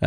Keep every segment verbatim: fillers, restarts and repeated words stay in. I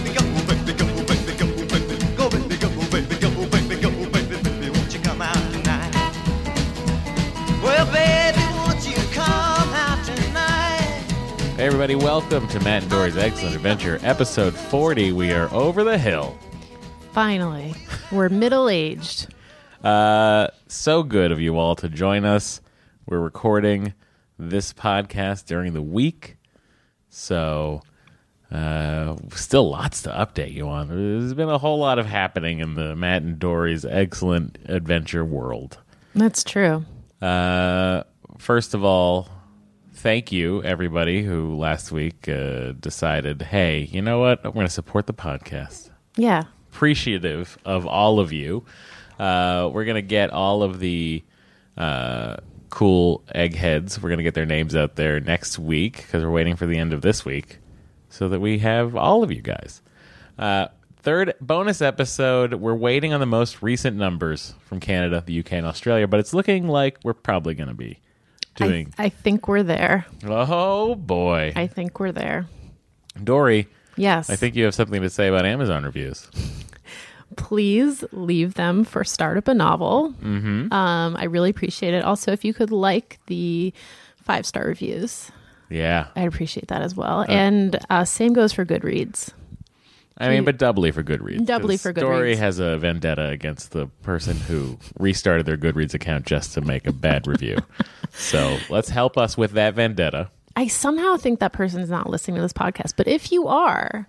go. Hey everybody, welcome to Matt and Dory's Excellent Adventure, episode forty. We are over the hill. Finally. We're middle-aged. Uh, so good of you all to join us. We're recording this podcast during the week, so uh, still lots to update you on. There's been a whole lot of happening in the Matt and Dory's Excellent Adventure world. That's true. Uh, first of all, thank you, everybody who last week uh, decided, hey, you know what? I'm going to support the podcast. Yeah. Appreciative of all of you. Uh, we're going to get all of the uh, cool eggheads. We're going to get their names out there next week because we're waiting for the end of this week so that we have all of you guys. Uh, third bonus episode, we're waiting on the most recent numbers from Canada, the U K, and Australia, but it's looking like we're probably going to be doing. I, I think we're there. Oh, boy. I think we're there. Dory. Yes. I think you have something to say about Amazon reviews. Please leave them for Startup a Novel. Mm-hmm. Um, I really appreciate it. Also, if you could like the five-star reviews. Yeah. I'd appreciate that as well. Uh, and uh, same goes for Goodreads. I mean, but doubly for Goodreads. Doubly for Goodreads. Dory has a vendetta against the person who restarted their Goodreads account just to make a bad review. So let's help us with that vendetta. I somehow think that person's not listening to this podcast, but if you are,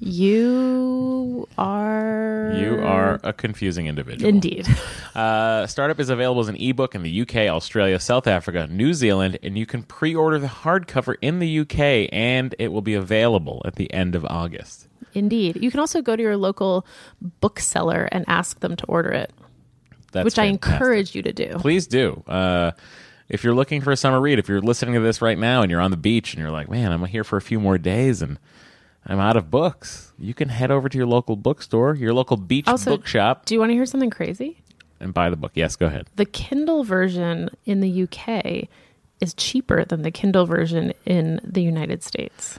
you are... You are a confusing individual. Indeed. Uh, Startup is available as an ebook in the U K, Australia, South Africa, New Zealand, and you can pre-order the hardcover in the U K, and it will be available at the end of August. Indeed. You can also go to your local bookseller and ask them to order it, That's which fantastic. I encourage you to do. Please do. Uh, if you're looking for a summer read, if you're listening to this right now and you're on the beach and you're like, man, I'm here for a few more days and I'm out of books. You can head over to your local bookstore, your local beach also, bookshop. Do you want to hear something crazy? And buy the book. Yes, go ahead. The Kindle version in the U K is cheaper than the Kindle version in the United States.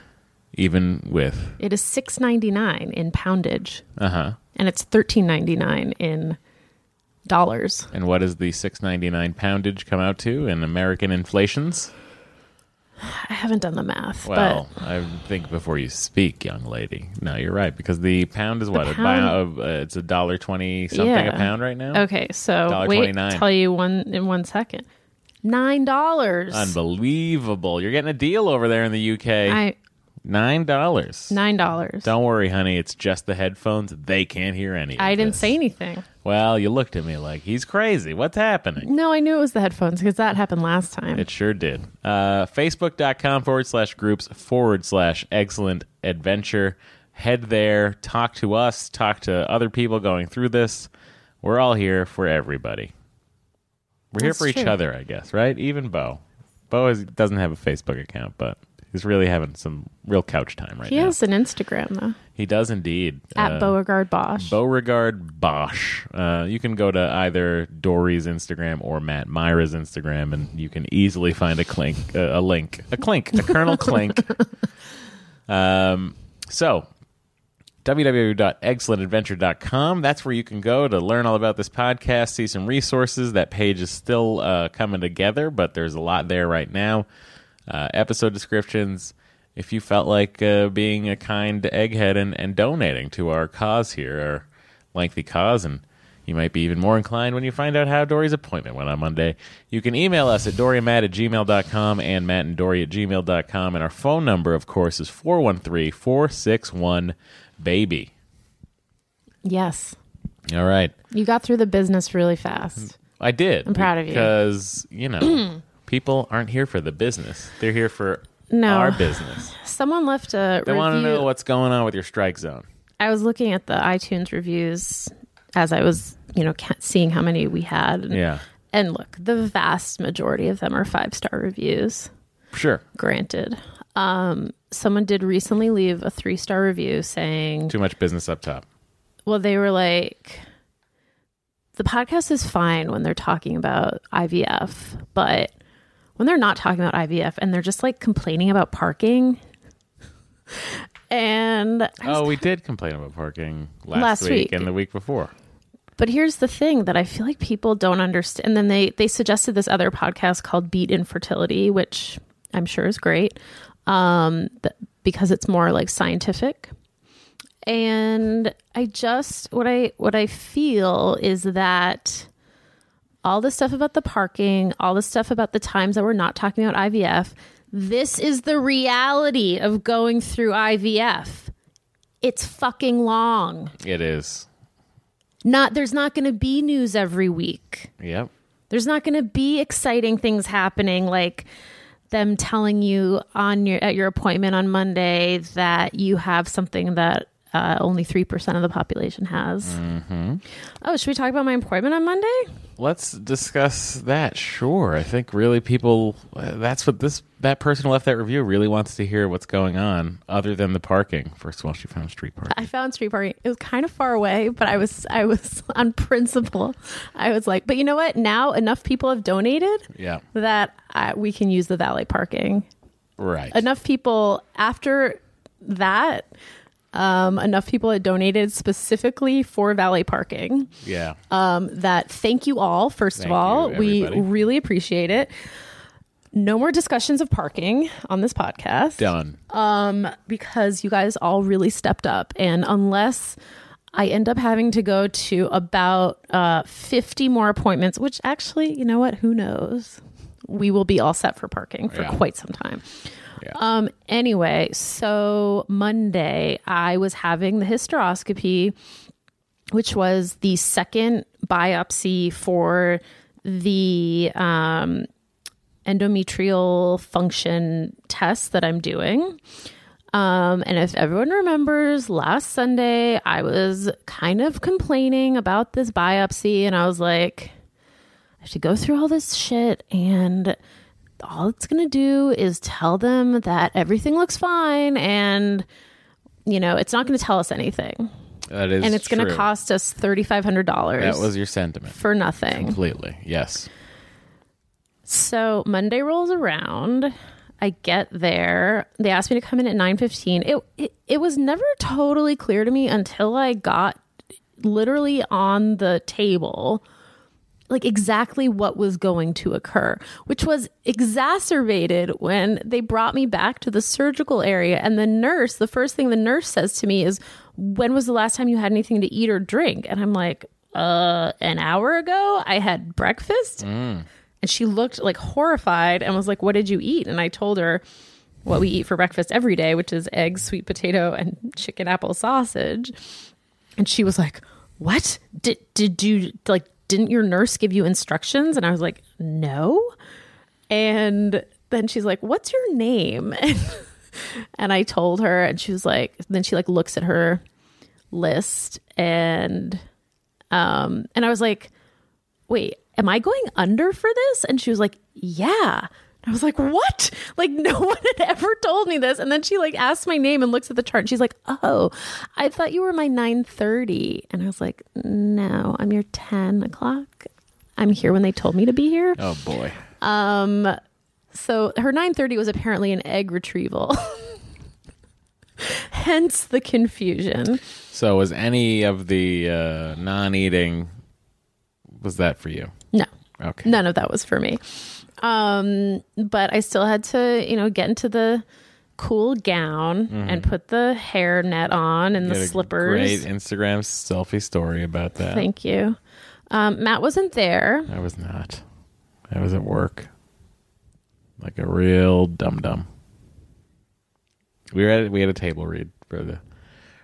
Even with? It is six dollars and ninety-nine cents in poundage. Uh-huh. And it's thirteen dollars and ninety-nine cents in dollars. And what does the six dollars and ninety-nine cents poundage come out to in American inflations? I haven't done the math. Well, but I think before you speak, young lady. No, you're right, because the pound is the what? Pound, a, uh, it's a dollar twenty something yeah. a pound right now? Okay, so one dollar. Wait, I'll tell you one in one second. Nine dollars. Unbelievable. You're getting a deal over there in the U K. I, Nine dollars. Nine dollars. Don't worry, honey. It's just the headphones. They can't hear anything. I didn't this. say anything. Well, you looked at me like, he's crazy. What's happening? No, I knew it was the headphones because that happened last time. It sure did. Uh, Facebook.com forward slash groups forward slash excellent adventure. Head there. Talk to us. Talk to other people going through this. We're all here for everybody. We're That's here for true. each other, I guess, right? Even Bo. Bo is, doesn't have a Facebook account, but he's really having some real couch time right he now. He has an Instagram, though. He does indeed. At uh, Beauregard Bosch. Beauregard Bosch. Uh, you can go to either Dory's Instagram or Matt Myra's Instagram, and you can easily find a clink, uh, a link, a clink, a Colonel Clink. Um, so, w w w dot excellent adventure dot com. That's where you can go to learn all about this podcast, see some resources. That page is still uh, coming together, but there's a lot there right now. Uh, episode descriptions. If you felt like uh, being a kind egghead and, and donating to our cause here, our lengthy cause, and you might be even more inclined when you find out how Dory's appointment went on Monday, you can email us at dory and matt at gmail dot com and matt and dory at gmail dot com. And our phone number, of course, is four one three, four six one, baby. Yes. All right. You got through the business really fast. I did. I'm proud of you. Because, you know... People aren't here for the business. They're here for no. our business. Someone left a they review. They want to know what's going on with your strike zone. I was looking at the iTunes reviews as I was, you know, seeing how many we had. And, yeah. And look, the vast majority of them are five-star reviews. Sure. Granted. Um, someone did recently leave a three-star review saying... Too much business up top. Well, they were like... The podcast is fine when they're talking about I V F, but... When they're not talking about I V F and they're just like complaining about parking. and Oh, we did complain about parking last, last week, week and the week before. But here's the thing that I feel like people don't understand. And then they, they suggested this other podcast called Beat Infertility, which I'm sure is great um, th- because it's more like scientific. And I just, what I what I feel is that... all the stuff about the parking, all the stuff about the times that we're not talking about I V F. This is the reality of going through I V F. It's fucking long. It is. Not there's not going to be news every week. Yep. There's not going to be exciting things happening like them telling you on your at your appointment on Monday that you have something that Uh, only three percent of the population has. Mm-hmm. Oh, should we talk about my appointment on Monday? Let's discuss that. Sure. I think really people, uh, that's what this, that person who left that review really wants to hear what's going on other than the parking. First of all, she found street parking. I found street parking. It was kind of far away, but I was, I was on principle. I was like, but you know what? Now enough people have donated yeah. that I, we can use the valet parking. Right. Enough people after that. Um, enough people had donated specifically for valet parking. Yeah. Um, that thank you all, first thank of all. You, we really appreciate it. No more discussions of parking on this podcast. Done. Um, because you guys all really stepped up. And unless I end up having to go to about uh, fifty more appointments, which actually, you know what? Who knows? We will be all set for parking for yeah. quite some time. Yeah. Um, anyway, so Monday I was having the hysteroscopy, which was the second biopsy for the um, endometrial function test that I'm doing. Um, and if everyone remembers, last Sunday I was kind of complaining about this biopsy and I was like, I have to go through all this shit and... all it's going to do is tell them that everything looks fine and you know, it's not going to tell us anything. That is, and it's going to cost us thirty-five hundred dollars. That was your sentiment. For nothing. Completely. Yes. So Monday rolls around. I get there. They asked me to come in at nine fifteen. It, it it was never totally clear to me until I got literally on the table, like exactly what was going to occur, which was exacerbated when they brought me back to the surgical area. And the nurse, the first thing the nurse says to me is, when was the last time you had anything to eat or drink? And I'm like, uh, an hour ago I had breakfast. Mm. And she looked like horrified and was like, what did you eat? And I told her what we eat for breakfast every day, which is eggs, sweet potato, and chicken apple sausage. And she was like, what? Did, did you, like, didn't your nurse give you instructions? And I was like, no. And then she's like, what's your name? And, and I told her, and she was like, then she like looks at her list, and um, and I was like, wait, am I going under for this? And she was like, yeah. And I was like, what? Like, no one had ever told me this. And then she like asked my name and looks at the chart. And she's like, oh, I thought you were my nine thirty. And I was like, no, I'm your ten o'clock. I'm here when they told me to be here. Oh boy. Um, so her nine thirty was apparently an egg retrieval. Hence the confusion. So was any of the uh, non-eating, was that for you? No. Okay. None of that was for me. Um, but I still had to, you know, get into the cool gown, mm-hmm, and put the hair net on and you the slippers. Great Instagram selfie story about that. Thank you. Um, Matt wasn't there. I was not. I was at work. Like a real dum-dum. We were at, we had a table read for the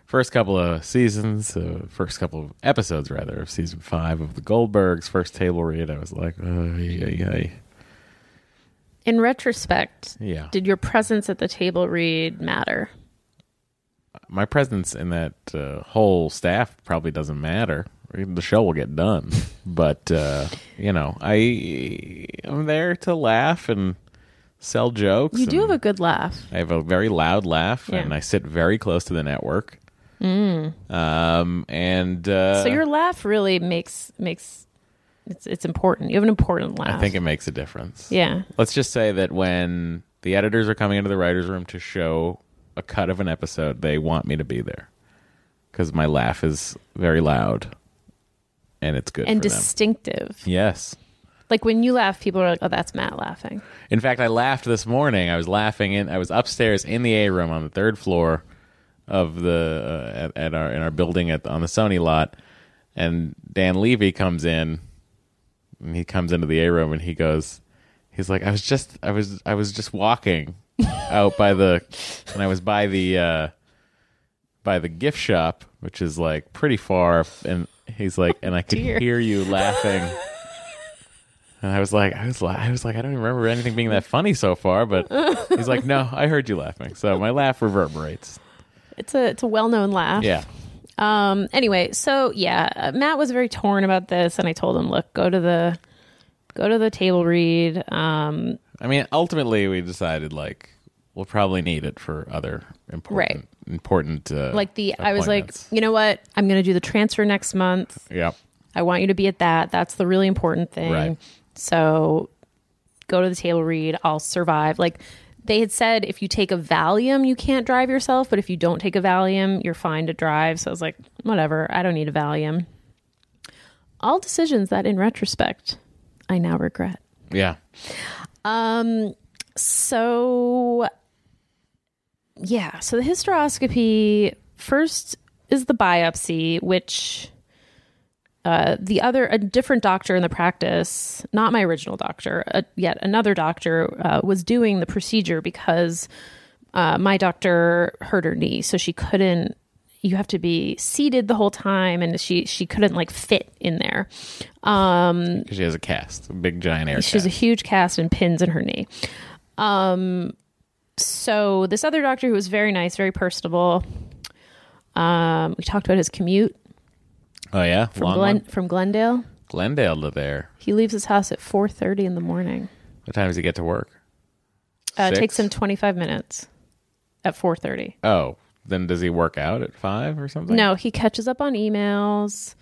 first couple of seasons, uh, first couple of episodes, rather, of season five of The Goldbergs. First table read, I was like, oh, yeah, yeah. In retrospect, yeah. Did your presence at the table read matter? My presence in that uh, whole staff probably doesn't matter. The show will get done. But, uh, you know, I, I'm there to laugh and sell jokes. You do have a good laugh. I have a very loud laugh, yeah. And I sit very close to the network. Mm. Um, and uh, so your laugh really makes makes it's it's important. You have an important laugh. I think it makes a difference. Yeah. Let's just say that when the editors are coming into the writers' room to show a cut of an episode, they want me to be there because my laugh is very loud and it's good and for distinctive. Them. Yes. Like when you laugh, people are like, oh, that's Matt laughing. In fact, I laughed this morning. I was laughing in. I was upstairs in the A room on the third floor of the uh, at, at our in our building at on the Sony lot, and Dan Levy comes in, and he comes into the A room and he goes, he's like, I was just I was I was just walking out by the, and I was by the uh, by the gift shop, which is like pretty far, and he's like, and I could Dear. hear you laughing. And I was like, I was like, I was like, I don't remember anything being that funny so far. But he's like, no, I heard you laughing. So my laugh reverberates. It's a it's a well-known laugh. Yeah. Um. Anyway, so yeah, Matt was very torn about this, and I told him, look, go to the go to the table read. Um. I mean, ultimately, we decided like we'll probably need it for other important right. important. Uh, like the I was like, you know what? I'm going to do the transfer next month. Yeah. I want you to be at that. That's the really important thing. Right. So go to the table read. I'll survive. Like they had said, if you take a Valium, you can't drive yourself. But if you don't take a Valium, you're fine to drive. So I was like, whatever. I don't need a Valium. All decisions that in retrospect, I now regret. Yeah. Um. So, yeah. So the hysteroscopy first is the biopsy, which... Uh, the other, a different doctor in the practice, not my original doctor, uh, yet another doctor uh, was doing the procedure because uh, my doctor hurt her knee. So she couldn't, you have to be seated the whole time. And she, she couldn't like fit in there. Um, she has a cast, a big giant air she cast. She has a huge cast and pins in her knee. Um, so this other doctor who was very nice, very personable. Um, we talked about his commute. Oh yeah, from Long Glen, from Glendale. Glendale to there. He leaves his house at four thirty in the morning. What time does he get to work? Uh, it takes him twenty five minutes at four thirty. Oh, Then does he work out at five or something? No, he catches up on emails.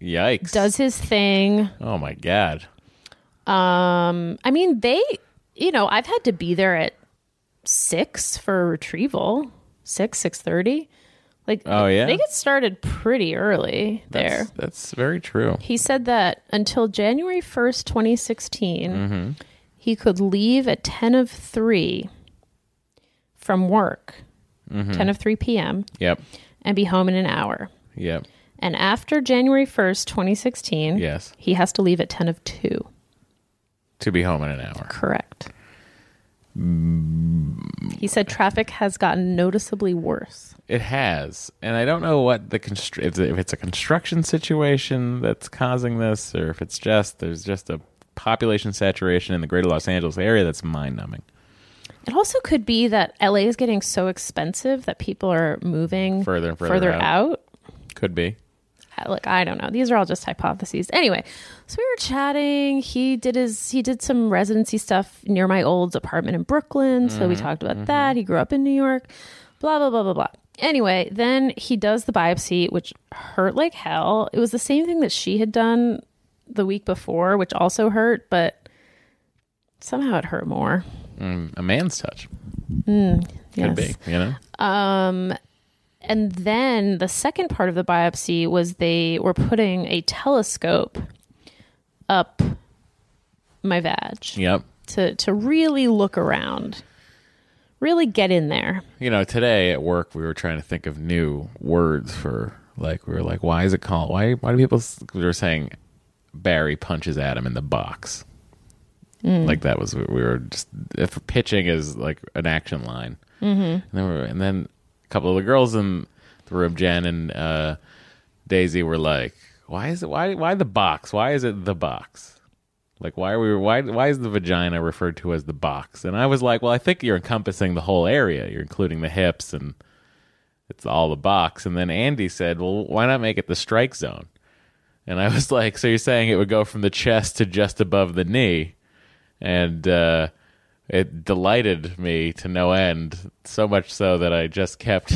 Yikes. Does his thing. Oh, my God. Um, I mean, they, you know, I've had to be there at six for retrieval, six, six thirty. Like, oh, yeah? They get started pretty early there. That's, that's very true. He said that until January first, twenty sixteen, mm-hmm. he could leave at ten of three from work, mm-hmm. ten of three p.m. Yep. And be home in an hour. Yep. And after January first, twenty sixteen, yes. he has to leave at ten of two. To be home in an hour. Correct. Mm. He said traffic has gotten noticeably worse. It has. And I don't know what the constr- if it's a construction situation that's causing this, or if it's just there's just a population saturation in the greater Los Angeles area that's mind-numbing. It also could be that L A is getting so expensive that people are moving further and further, further out. out. Could be. Look, I don't know. These are all just hypotheses. Anyway, so we were chatting. He did his, he did some residency stuff near my old apartment in Brooklyn. So mm-hmm. we talked about mm-hmm. that. He grew up in New York, blah, blah, blah, blah, blah. Anyway, then he does the biopsy, which hurt like hell. It was the same thing that she had done the week before, which also hurt, but somehow it hurt more. Mm, a man's touch. Mm, yes. Could be, you know? Um, And then the second part of the biopsy was they were putting a telescope up my vag. Yep. To to really look around, really get in there. You know, today at work we were trying to think of new words for, like, we were like, why is it called? Why why do people? We were saying Barry punches Adam in the box. Mm. Like that was we were just if pitching is like an action line. Mm-hmm. And then we were, and then. Couple of the girls in the room, Jen and uh, Daisy, were like, "Why is it? Why? Why the box? Why is it the box? Like, why are we? Why? Why is the vagina referred to as the box?" And I was like, "Well, I think you're encompassing the whole area. You're including the hips, and it's all the box." And then Andy said, "Well, why not make it the strike zone?" And I was like, "So you're saying it would go from the chest to just above the knee?" And uh, it delighted me to no end, so much so that I just kept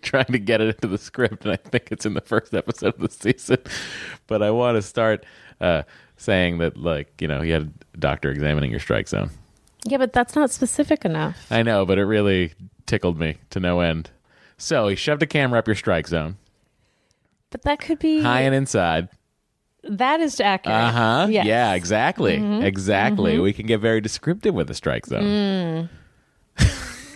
trying to get it into the script, and I think it's in the first episode of the season. But I want to start uh, saying that, like, you know, you had a doctor examining your strike zone. Yeah, but that's not specific enough. I know, but it really tickled me to no end. So he shoved a camera up your strike zone. But that could be... high and inside. That is accurate. Uh-huh. Yes. Yeah, exactly. Mm-hmm. Exactly. Mm-hmm. We can get very descriptive with the strike zone. Mm.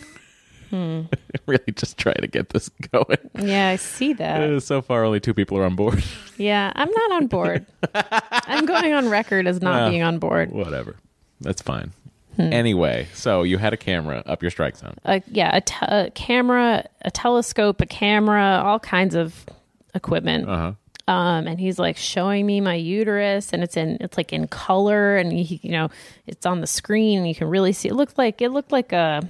hmm. Really just try to get this going. Yeah, I see that. So far, only two people are on board. Yeah, I'm not on board. I'm going on record as not well, being on board. Whatever. That's fine. Hmm. Anyway, so you had a camera up your strike zone. Uh, yeah, a, t- a camera, a telescope, a camera, all kinds of equipment. Uh-huh. Um, and he's like showing me my uterus, and it's in, it's like in color, and he, you know, it's on the screen, and you can really see, it looked like, it looked like a,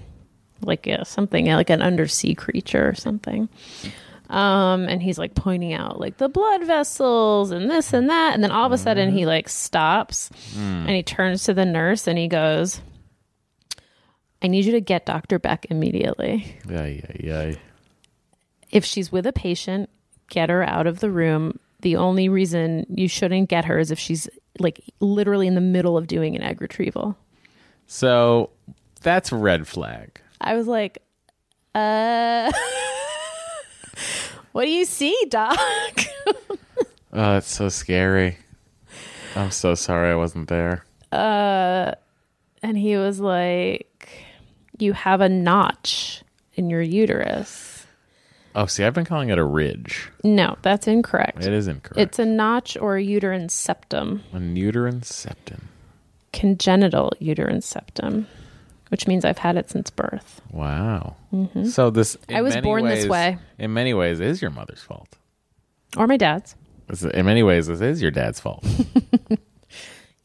like a, something like an undersea creature or something. Um, and he's like pointing out like the blood vessels and this and that. And then all of a sudden he like stops mm. and he turns to the nurse and he goes, "I need you to get Doctor Beck immediately. Aye, aye, aye. If she's with a patient, get her out of the room. The only reason you shouldn't get her is if she's like literally in the middle of doing an egg retrieval." So that's a red flag. I was like, uh, what do you see, Doc? Oh, that's so scary. I'm so sorry I wasn't there. Uh, and he was like, "You have a notch in your uterus." Oh, see, I've been calling it a ridge. No, that's incorrect. It is incorrect. It's a notch or a uterine septum. A uterine septum. Congenital uterine septum, which means I've had it since birth. Wow. Mm-hmm. So this, I was born ways, this way. In many ways, it is your mother's fault. Or my dad's. In many ways, this is your dad's fault.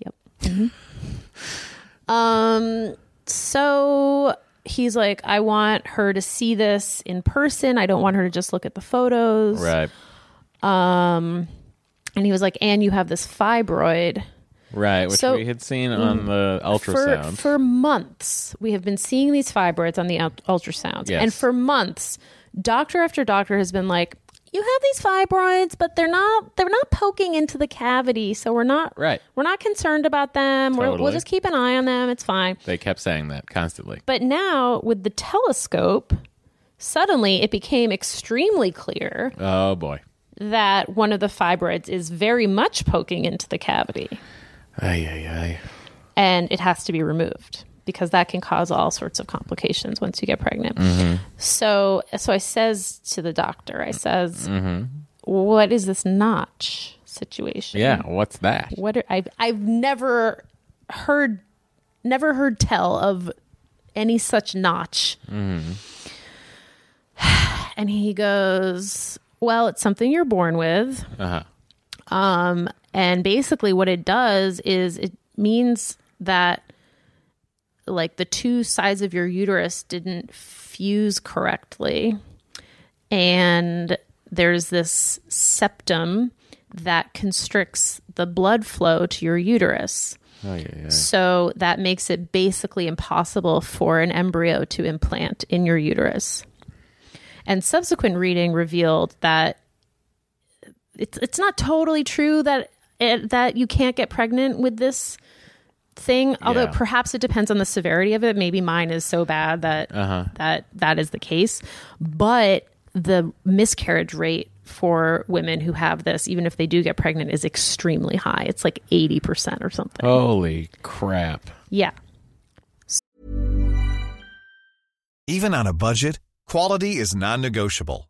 Yep. Mm-hmm. Um. So... he's like, "I want her to see this in person. I don't want her to just look at the photos." Right. Um, and he was like, "And you have this fibroid." Right, which so, we had seen on the ultrasound. For, for months, we have been seeing these fibroids on the ult- ultrasounds. Yes. And for months, doctor after doctor has been like, you have these fibroids, but they're not they're not poking into the cavity, so we're not right. we're not concerned about them. Totally. We're, we'll just keep an eye on them. It's fine. They kept saying that constantly. But now, with the telescope, suddenly it became extremely clear. Oh, boy. That one of the fibroids is very much poking into the cavity. Aye, aye, aye. And it has to be removed because that can cause all sorts of complications once you get pregnant. Mm-hmm. So so I says to the doctor, I says, mm-hmm. what is this notch situation? Yeah, what's that? What are, I've, I've never heard, never heard tell of any such notch. Mm-hmm. And he goes, well, it's something you're born with. Uh-huh. Um, and basically what it does is it means that like the two sides of your uterus didn't fuse correctly. And there's this septum that constricts the blood flow to your uterus. Oh, yeah, yeah. So that makes it basically impossible for an embryo to implant in your uterus. And subsequent reading revealed that it's it's not totally true that it, that you can't get pregnant with this thing. Although yeah. perhaps it depends on the severity of it. Maybe mine is so bad that uh-huh. that that is the case. But the miscarriage rate for women who have this, even if they do get pregnant, is extremely high. It's like eighty percent or something. Holy crap! Yeah. Even on a budget, quality is non-negotiable.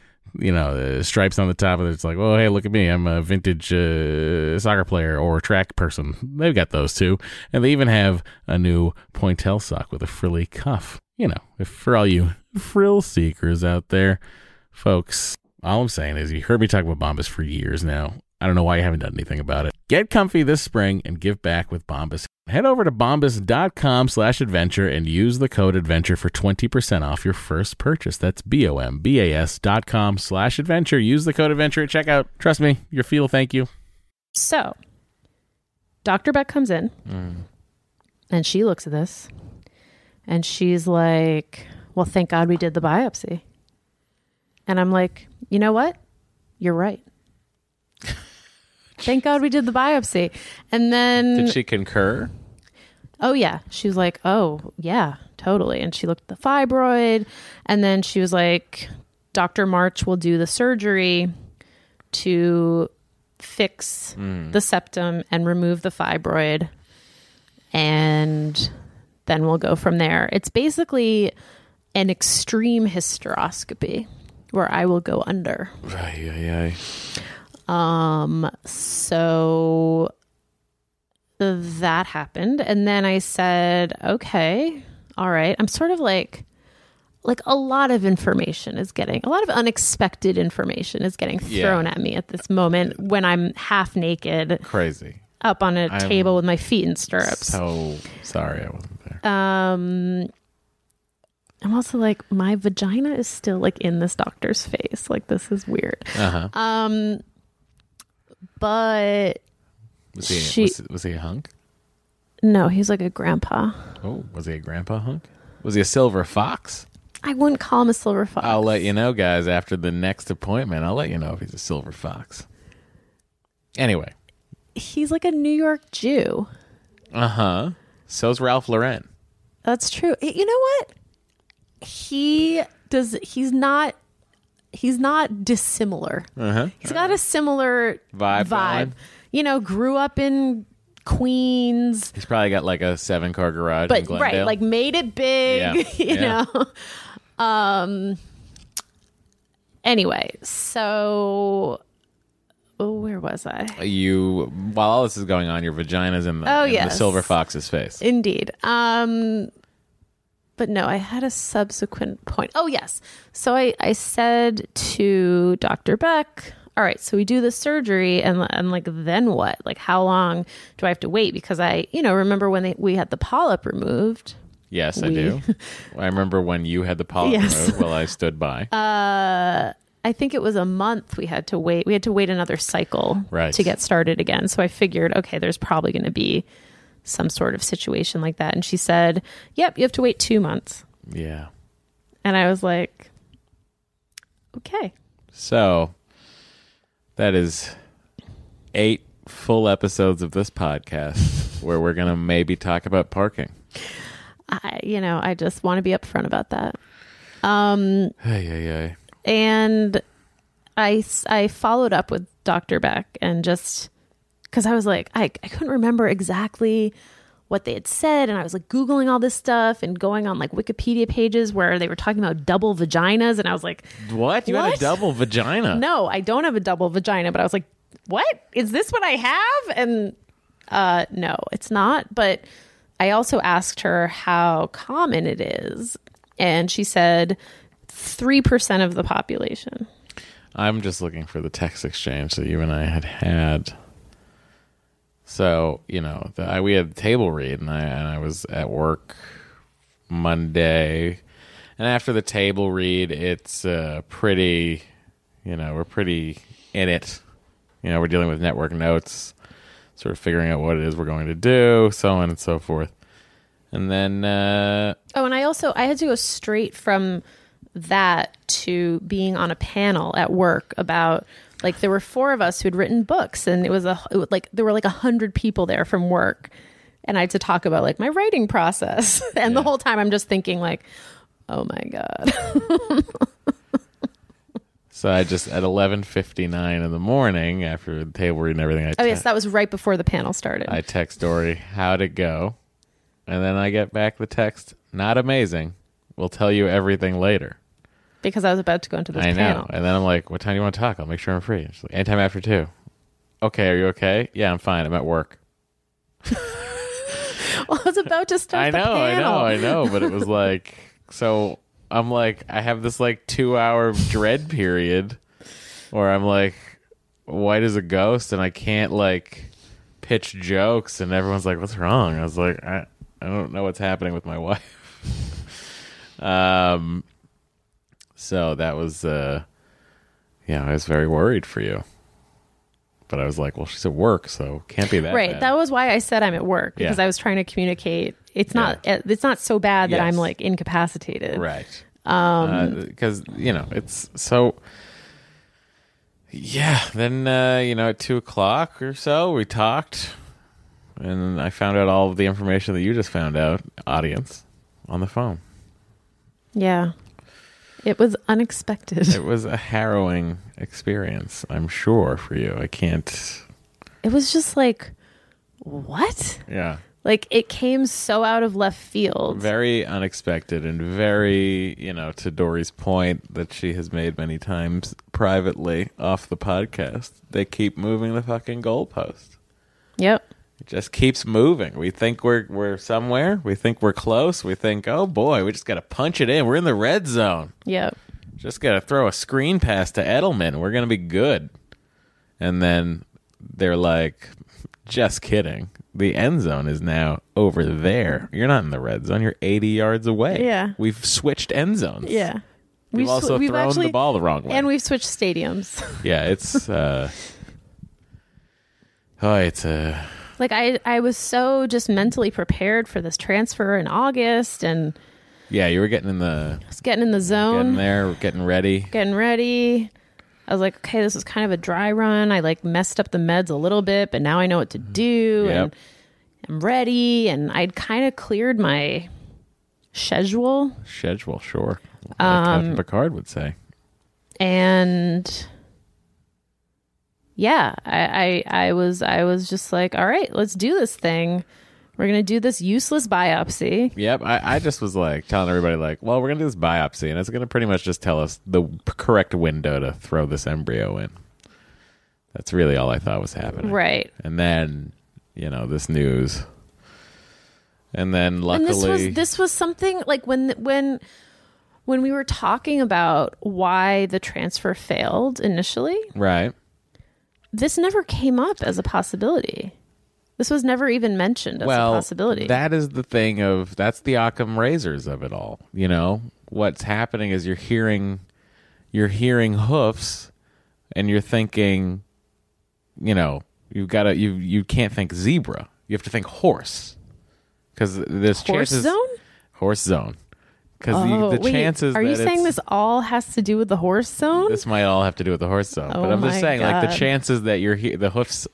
you know, uh, stripes on the top of it. It's like, well, hey, look at me. I'm a vintage uh, soccer player or track person. They've got those too. And they even have a new pointelle sock with a frilly cuff. You know, if for all you frill seekers out there, folks, all I'm saying is you heard me talk about Bombas for years now. I don't know why you haven't done anything about it. Get comfy this spring and give back with Bombas. Head over to bombas.com slash adventure and use the code adventure for twenty percent off your first purchase. That's B-O-M-B-A-S dot com slash adventure. Use the code adventure at checkout. Trust me, your feel, thank you. So, Doctor Beck comes in mm. and she looks at this and she's like, well, thank God we did the biopsy. And I'm like, you know what? You're right. Thank God we did the biopsy. And then... Did she concur? Oh, yeah. She was like, oh, yeah, totally. And she looked at the fibroid. And then she was like, Doctor March will do the surgery to fix mm. the septum and remove the fibroid. And then we'll go from there. It's basically an extreme hysteroscopy where I will go under. Right, yeah, yeah. Um, so that happened. And then I said, okay, all right. I'm sort of like, like a lot of information is getting, a lot of unexpected information is getting thrown yeah. at me at this moment when I'm half naked. Crazy. Up on a I'm table with my feet in stirrups. So sorry I wasn't there. Um, I'm also like, my vagina is still like in this doctor's face. Like, this is weird. Uh-huh. Um, But was he she, was, was he a hunk? No, he's like a grandpa. Oh, was he a grandpa hunk? Was he a silver fox? I wouldn't call him a silver fox. I'll let you know, guys, after the next appointment. I'll let you know if he's a silver fox. Anyway, he's like a New York Jew. Uh huh. So's Ralph Lauren. That's true. You know what? He does. He's not. He's not dissimilar. Uh-huh. He's got a similar vibe. vibe. You know, grew up in Queens. He's probably got like a seven-car garage but, in Glendale. Right, like made it big, yeah. you yeah. know. Um. Anyway, so oh, where was I? You, while all this is going on, your vagina's in the, oh, in yes. the silver fox's face. Indeed. Um. But no, I had a subsequent point. Oh, yes. So I, I said to Doctor Beck, all right, so we do the surgery and I'm like, then what? Like, how long do I have to wait? Because I, you know, remember when they, we had the polyp removed. Yes, we... I do. I remember when you had the polyp yes. removed while I stood by. Uh, I think it was a month we had to wait. We had to wait another cycle right. to get started again. So I figured, okay, there's probably going to be some sort of situation like that. And she said, yep, you have to wait two months. Yeah. And I was like, okay. So that is eight full episodes of this podcast where we're going to maybe talk about parking. I, you know, I just want to be upfront about that. Um, hey, hey, hey. And I, I followed up with Doctor Beck and just, because I was like, I, I couldn't remember exactly what they had said. And I was like Googling all this stuff and going on like Wikipedia pages where they were talking about double vaginas. And I was like, what? You what? Had a double vagina? No, I don't have a double vagina. But I was like, what? Is this what I have? And uh, no, it's not. But I also asked her how common it is. And she said three percent of the population. I'm just looking for the text exchange that you and I had had. So, you know, the, I, we had the table read and I, and I was at work Monday. And after the table read, it's uh, pretty, you know, we're pretty in it. You know, we're dealing with network notes, sort of figuring out what it is we're going to do, so on and so forth. And then... Uh, oh, and I also, I had to go straight from that to being on a panel at work about... Like there were four of us who had written books and it was a it was like there were like a hundred people there from work and I had to talk about like my writing process. And yeah. the whole time I'm just thinking like, oh my God. So I just at eleven fifty nine in the morning after the table read and everything I te- Oh yes, that was right before the panel started. I text Dory, how'd it go? And then I get back the text, not amazing. We'll tell you everything later. Because I was about to go into this I panel. I know. And then I'm like, what time do you want to talk? I'll make sure I'm free. She's like, anytime after two. Okay, are you okay? Yeah, I'm fine. I'm at work. Well, I was about to start I know, the panel. I know, I know. But it was like, so I'm like, I have this like two hour dread period where I'm like, white as a ghost and I can't like... pitch jokes, and everyone's like, what's wrong? I was like, I, I don't know what's happening with my wife. um, so that was, uh, yeah, I was very worried for you. But I was like, well, she's at work, so can't be that right. bad. That was why I said I'm at work, because yeah. I was trying to communicate. It's not yeah. it's not so bad that yes. I'm like incapacitated. Right. Um, because, uh, you know, it's so. Yeah. Then, uh, you know, at two o'clock or so, we talked and I found out all of the information that you just found out, audience, on the phone. Yeah. It was unexpected. It was a harrowing experience, I'm sure, for you. I can't... It was just like, what? Yeah. Like, it came so out of left field. Very unexpected and very, you know, to Dory's point that she has made many times privately off the podcast, they keep moving the fucking goalpost. Yep. It just keeps moving. We think we're we're somewhere. We think we're close. We think, oh boy, we just got to punch it in. We're in the red zone. Yep. Just got to throw a screen pass to Edelman. We're going to be good. And then they're like, just kidding. The end zone is now over there. You're not in the red zone. You're eighty yards away. Yeah. We've switched end zones. Yeah. We've, we've also sw- we've thrown actually, the ball the wrong way. And we've switched stadiums. Yeah, it's... Uh, oh, it's a... Uh, Like, I, I was so just mentally prepared for this transfer in August, and... Yeah, you were getting in the... I was getting in the zone. Getting there, getting ready. Getting ready. I was like, okay, this was kind of a dry run. I, like, messed up the meds a little bit, but now I know what to do, yep. and I'm ready, and I'd kind of cleared my schedule. Schedule, sure. Like um, Captain Picard would say. And... Yeah, I, I, I was I was just like, all right, let's do this thing. We're going to do this useless biopsy. Yep, I, I just was like telling everybody like, well, we're going to do this biopsy, and it's going to pretty much just tell us the correct window to throw this embryo in. That's really all I thought was happening. Right. And then, you know, this news. And then luckily... And this was, this was something like when when when we were talking about why the transfer failed initially. Right. This never came up as a possibility. This was never even mentioned as well, a possibility. That is the thing of, that's the Occam razors of it all. You know, what's happening is you're hearing, you're hearing hoofs and you're thinking, you know, you've got to, you, you can't think zebra. You have to think horse. Cause there's horse chances. Horse zone? Horse zone. Because oh, the, the wait, chances are that you saying this all has to do with the horse zone? This might all have to do with the horse zone, oh but I'm just saying, God. Like the chances that you're he- the hoofs,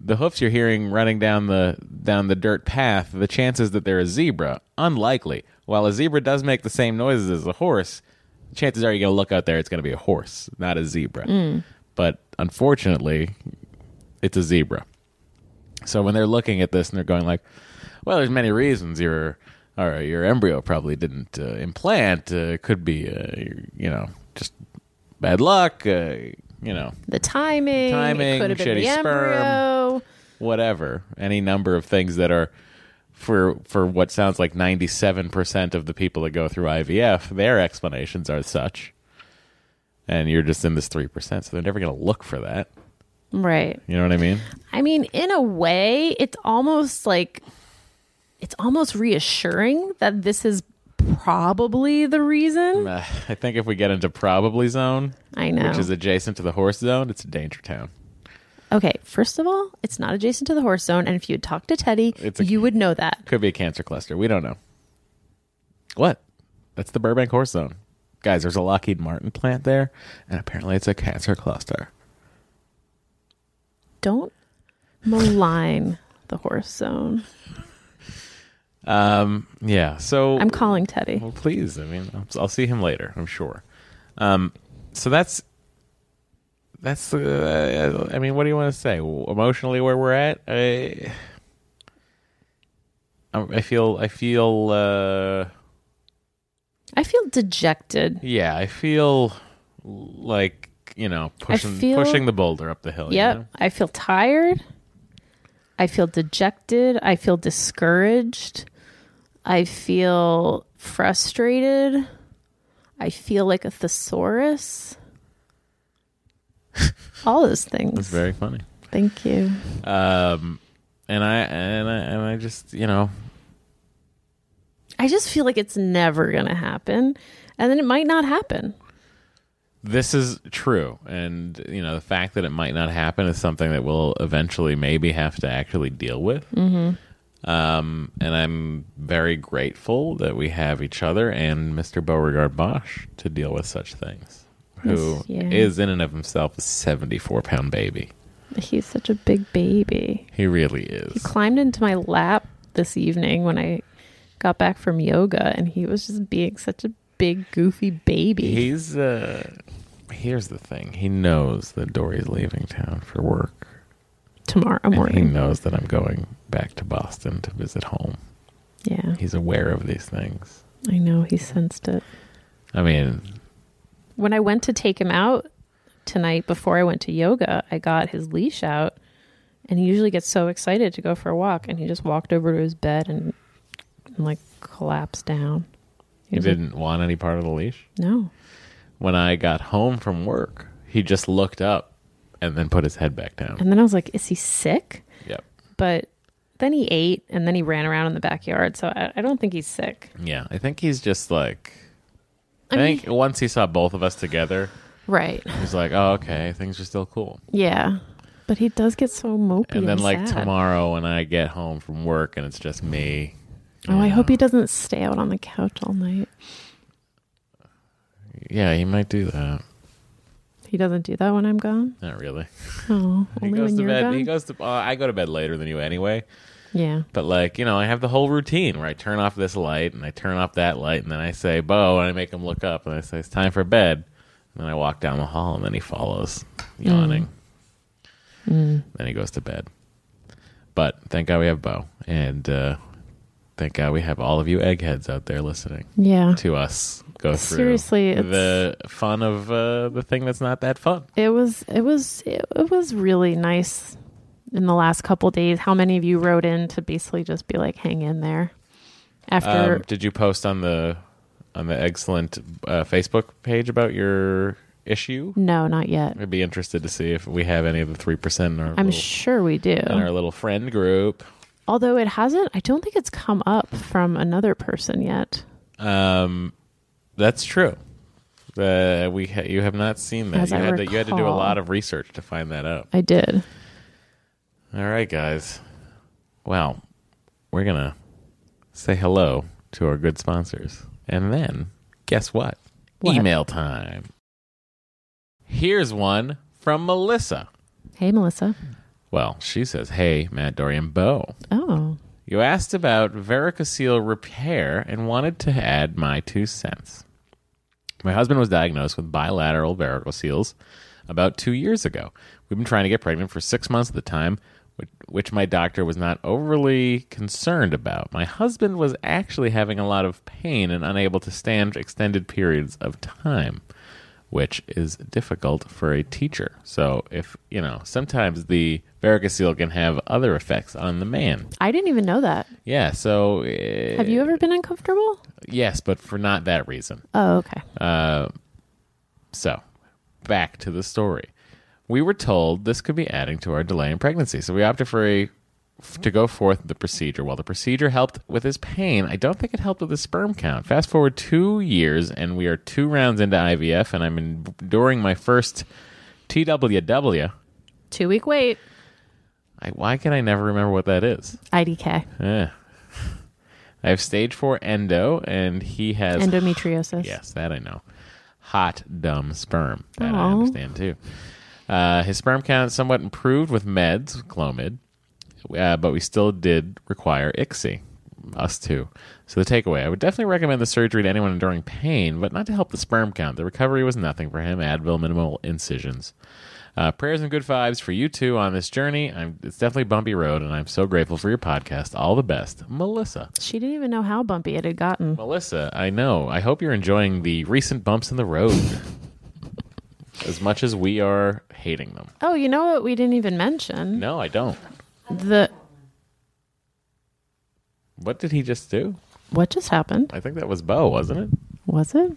the hoofs you're hearing running down the down the dirt path, the chances that they're a zebra, unlikely. While a zebra does make the same noises as a horse, chances are you're gonna look out there, it's gonna be a horse, not a zebra. Mm. But unfortunately, it's a zebra. So when they're looking at this and they're going like, well, there's many reasons you're. All right, your embryo probably didn't uh, implant. Uh, could be, uh, you know, just bad luck. Uh, you know, the timing, timing, it shitty been the sperm, embryo. Whatever. Any number of things that are for for what sounds like ninety-seven percent of the people that go through I V F, their explanations are such, and you're just in this three percent. So they're never going to look for that, right? You know what I mean? I mean, in a way, it's almost like. It's almost reassuring that this is probably the reason. Uh, I think if we get into probably zone, I know. Which is adjacent to the horse zone, it's a danger town. Okay, first of all, it's not adjacent to the horse zone, and if you had talked to Teddy, it's a, you would know that. Could be a cancer cluster. We don't know. What? That's the Burbank horse zone. Guys, there's a Lockheed Martin plant there, and apparently it's a cancer cluster. Don't malign the horse zone. Um. Yeah. So I'm calling Teddy. Well, please. I mean, I'll, I'll see him later. I'm sure. Um. So that's that's. Uh, I mean, what do you want to say? Emotionally, where we're at, I. I feel. I feel. Uh, I feel dejected. Yeah, I feel like you know pushing feel, pushing the boulder up the hill. Yeah, you know? I feel tired. I feel dejected. I feel discouraged. I feel frustrated. I feel like a thesaurus. All those things. That's very funny. Thank you. Um, And I and I, and I just, you know. I just feel like it's never going to happen. And then it might not happen. This is true. And, you know, the fact that it might not happen is something that we'll eventually maybe have to actually deal with. Mm-hmm. Um, and I'm very grateful that we have each other and Mister Beauregard Bosch to deal with such things, who yes, yeah. is in and of himself a seventy-four pound baby. He's such a big baby. He really is. He climbed into my lap this evening when I got back from yoga, and he was just being such a big, goofy baby. He's, uh, here's the thing. He knows that Dory's leaving town for work tomorrow morning. And he knows that I'm going back to Boston to visit home. Yeah. He's aware of these things. I know. He sensed it. I mean, when I went to take him out tonight before I went to yoga, I got his leash out, and he usually gets so excited to go for a walk, and he just walked over to his bed and, and like collapsed down. He, he didn't like, want any part of the leash? No. When I got home from work, he just looked up and then put his head back down. And then I was like, is he sick? Yep. But then he ate, and then he ran around in the backyard, so I, I don't think he's sick. Yeah, I think he's just like... I, I mean, think once he saw both of us together... Right. He's like, oh, okay, things are still cool. Yeah. But he does get so mopey and then, and like, sad. Tomorrow when I get home from work and it's just me... Oh, I know. Hope he doesn't stay out on the couch all night. Yeah, he might do that. He doesn't do that when I'm gone? Not really. Oh, only he goes when to you're bed, gone? He goes to, uh, I go to bed later than you anyway. Yeah. But like, you know, I have the whole routine where I turn off this light and I turn off that light, and then I say, Bo, and I make him look up and I say, it's time for bed. And then I walk down the hall and then he follows, yawning. Mm. Mm. Then he goes to bed. But thank God we have Bo. And, uh... thank God we have all of you eggheads out there listening. Yeah. To us go through seriously it's, the fun of uh, the thing that's not that fun. It was it was it was really nice in the last couple of days. How many of you wrote in to basically just be like, hang in there? After um, did you post on the on the excellent uh, Facebook page about your issue? No, not yet. I'd be interested to see if we have any of the three percent. I'm little, sure we do. In our little friend group. Although it hasn't, I don't think it's come up from another person yet. Um, that's true. Uh, we ha- you have not seen that. As you I had recall, to, you had to do a lot of research to find that out. I did. All right, guys. Well, we're gonna say hello to our good sponsors, and then guess what? What? Email time. Here's one from Melissa. Hey, Melissa. Well, she says, hey, Matt, Dory, and Bo. Oh. You asked about varicocele repair and wanted to add my two cents. My husband was diagnosed with bilateral varicoceles about two years ago. We've been trying to get pregnant for six months at the time, which, which my doctor was not overly concerned about. My husband was actually having a lot of pain and unable to stand extended periods of time, which is difficult for a teacher. So if, you know, sometimes the varicocele can have other effects on the man. I didn't even know that. Yeah, so... Uh, have you ever been uncomfortable? Yes, but for not that reason. Oh, okay. Uh, so, back to the story. We were told this could be adding to our delay in pregnancy, so we opted for a... to go forth the procedure. While the procedure helped with his pain, I don't think it helped with his sperm count. Fast forward two years, and we are two rounds into I V F, and I'm enduring my first T W W. Two-week wait. I, why can I never remember what that is? I D K. Yeah. I have stage four endo, and he has... endometriosis. Yes, that I know. Hot, dumb sperm. That aww. I understand, too. Uh, his sperm count somewhat improved with meds, Clomid. Uh, but we still did require I C S I, us too. So the takeaway, I would definitely recommend the surgery to anyone enduring pain, but not to help the sperm count. The recovery was nothing for him. Advil, minimal incisions. Uh, prayers and good vibes for you two on this journey. I'm, it's definitely a bumpy road, and I'm so grateful for your podcast. All the best, Melissa. She didn't even know how bumpy it had gotten. Melissa, I know. I hope you're enjoying the recent bumps in the road as much as we are hating them. Oh, you know what we didn't even mention? No, I don't. The what did he just do? What just happened? I think that was Bo, wasn't it? Was it?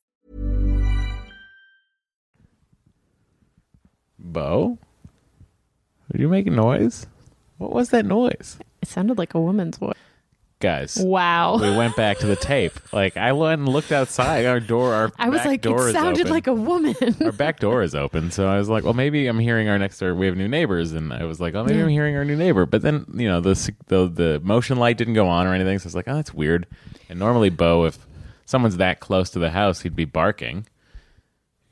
Bo? Did you make a noise? What was that noise? It sounded like a woman's voice. Guys. Wow. We went back to the tape. Like, I went and looked outside. Our door, our I was like, it sounded like a woman. Our back door is open. So I was like, well, maybe I'm hearing our next door. We have new neighbors. And I was like, oh, maybe yeah. I'm hearing our new neighbor. But then, you know, the, the the motion light didn't go on or anything. So I was like, oh, that's weird. And normally, Bo, if someone's that close to the house, he'd be barking.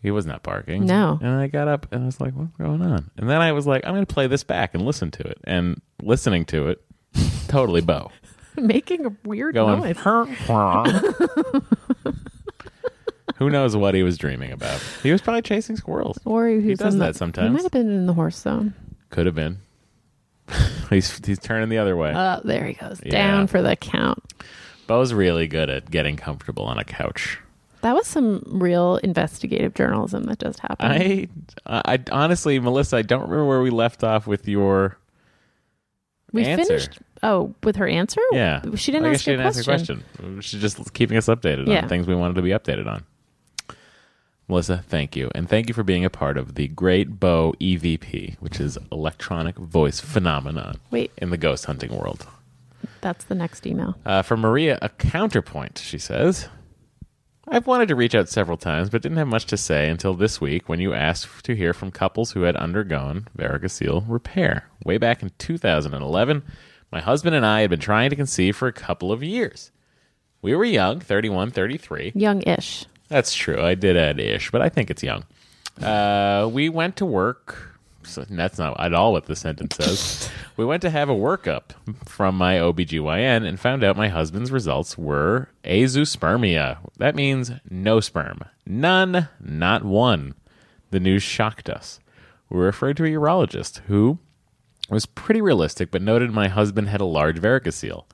He was not barking. No. And I got up and I was like, what's going on? And then I was like, I'm going to play this back and listen to it. And listening to it, totally Bo. Making a weird going, noise. Who knows what he was dreaming about? He was probably chasing squirrels. Or he, he does that the, sometimes. He might have been in the horse zone. Could have been. he's he's turning the other way. Oh, there he goes. Yeah. Down for the count. Bo's really good at getting comfortable on a couch. That was some real investigative journalism that just happened. I, I honestly, Melissa, I don't remember where we left off with your we answer. Finished. Oh, with her answer? Yeah, she didn't, well, ask, she didn't ask a question. She's just keeping us updated yeah. on things we wanted to be updated on. Melissa, thank you, and thank you for being a part of the Great Bo E V P, which is electronic voice phenomenon. Wait. In the ghost hunting world. That's the next email. Uh, from Maria, a counterpoint. She says, I've wanted to reach out several times, but didn't have much to say until this week when you asked to hear from couples who had undergone varicocele repair. Way back in two thousand eleven, my husband and I had been trying to conceive for a couple of years. We were young, thirty-one, thirty-three. Young-ish. That's true. I did add ish, but I think it's young. Uh, we went to work. So that's not at all what the sentence says. We went to have a workup from my O B G Y N and found out my husband's results were azoospermia. That means no sperm. None, not one. The news shocked us. We referred to a urologist who was pretty realistic but noted my husband had a large varicocele.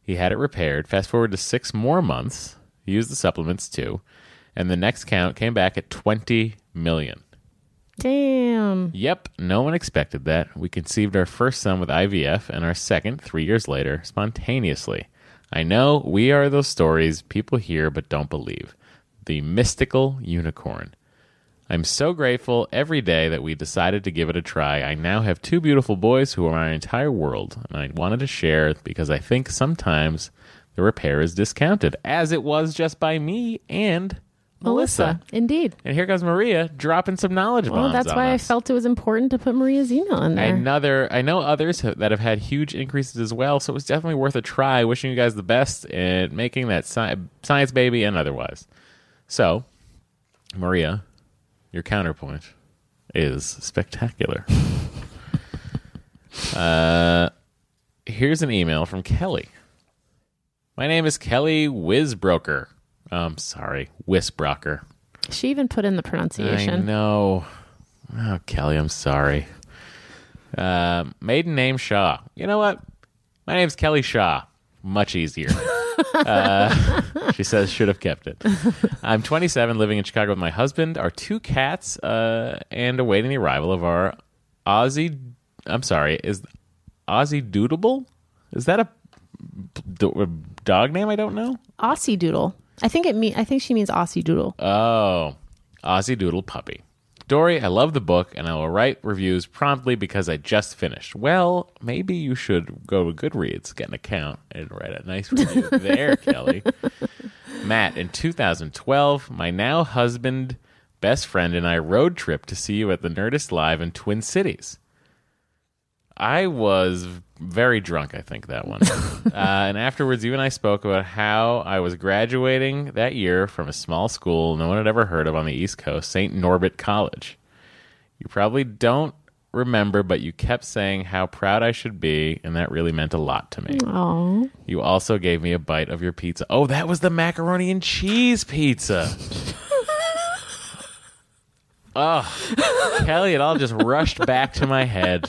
He had it repaired. Fast forward to six more months. He used the supplements too. And the next count came back at twenty million. Damn. Yep, no one expected that. We conceived our first son with I V F and our second three years later spontaneously. I know we are those stories people hear but don't believe. The mystical unicorn. I'm so grateful every day that we decided to give it a try. I now have two beautiful boys who are my entire world, and I wanted to share because I think sometimes the repair is discounted, as it was just by me and Melissa. Melissa, indeed. And here comes Maria dropping some knowledge bombs on us. Well, that's why I felt it was important to put Maria's email in there. Another, I know others have, that have had huge increases as well, so it was definitely worth a try. Wishing you guys the best in making that sci- science baby and otherwise. So, Maria, your counterpoint is spectacular. uh, here's an email from Kelly. My name is Kelly Wisbroker. I'm sorry, Wisbrocker. She even put in the pronunciation. I know. Oh, Kelly, I'm sorry. Uh, maiden name Shaw. You know what? My name's Kelly Shaw. Much easier. uh, she says, should have kept it. I'm twenty-seven, living in Chicago with my husband, our two cats, uh, and awaiting the arrival of our Aussie... I'm sorry, is Aussie Doodleable? Is that a do- dog name? I don't know. Aussie Doodle. I think it mean. I think she means Aussie Doodle. Oh, Aussie Doodle puppy. Dory, I love the book, and I will write reviews promptly because I just finished. Well, maybe you should go to Goodreads, get an account, and write a nice review there, Kelly. Matt, in two thousand twelve, my now husband, best friend, and I road trip to see you at the Nerdist Live in Twin Cities. I was very drunk, I think, that one. uh, and afterwards, you and I spoke about how I was graduating that year from a small school no one had ever heard of on the East Coast, Saint Norbert College. You probably don't remember, but you kept saying how proud I should be, and that really meant a lot to me. Aww. You also gave me a bite of your pizza. Oh, that was the macaroni and cheese pizza. Oh, Kelly, it all just rushed back to my head.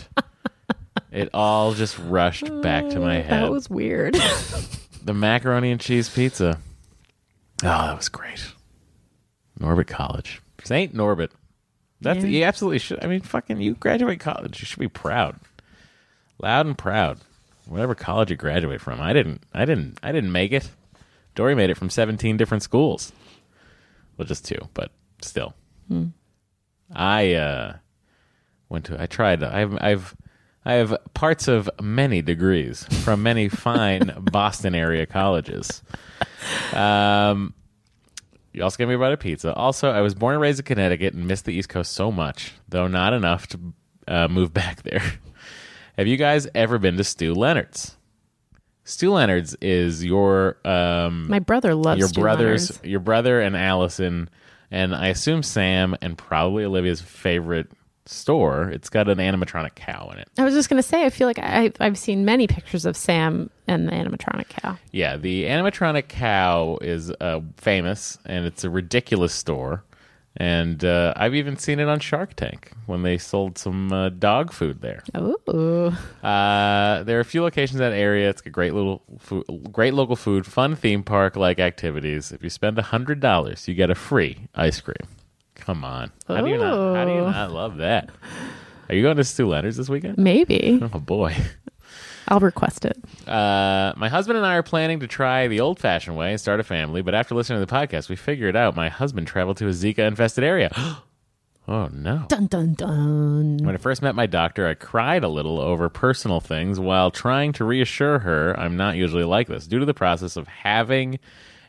It all just rushed back to my head. That was weird. The macaroni and cheese pizza. Oh, that was great. Norbert College. Saint Norbert. That's, yeah. You absolutely should. I mean, fucking, you graduate college. You should be proud. Loud and proud. Whatever college you graduate from. I didn't, I didn't, I didn't make it. Dory made it from seventeen different schools. Well, just two, but still. Hmm. I uh, went to, I tried, I've, I've, I have parts of many degrees from many fine Boston area colleges. Um, you also gave me about a pizza. Also, I was born and raised in Connecticut and missed the East Coast so much, though not enough to uh, move back there. Have you guys ever been to Stu Leonard's? Stu Leonard's is your um, my brother loves your Stu brother's Leonard's. Your brother and Allison and I assume Sam and probably Olivia's favorite store. It's got an animatronic cow in it. I was just gonna say, I feel like I, I've seen many pictures of Sam and the animatronic cow. Yeah, the animatronic cow is uh, famous, and it's a ridiculous store. And uh, I've even seen it on Shark Tank when they sold some uh, dog food there. Oh, uh, there are a few locations in that area. It's a great little, food, great local food, fun theme park like activities. If you spend a hundred dollars, you get a free ice cream. Come on, how Ooh. do you not? How do you not love that? Are you going to Stu Leonard's this weekend? Maybe. Oh boy. I'll request it. Uh, my husband and I are planning to try the old-fashioned way and start a family, but after listening to the podcast, we figured out my husband traveled to a Zika-infested area. Oh, no. Dun, dun, dun. When I first met my doctor, I cried a little over personal things while trying to reassure her I'm not usually like this. Due to the process of having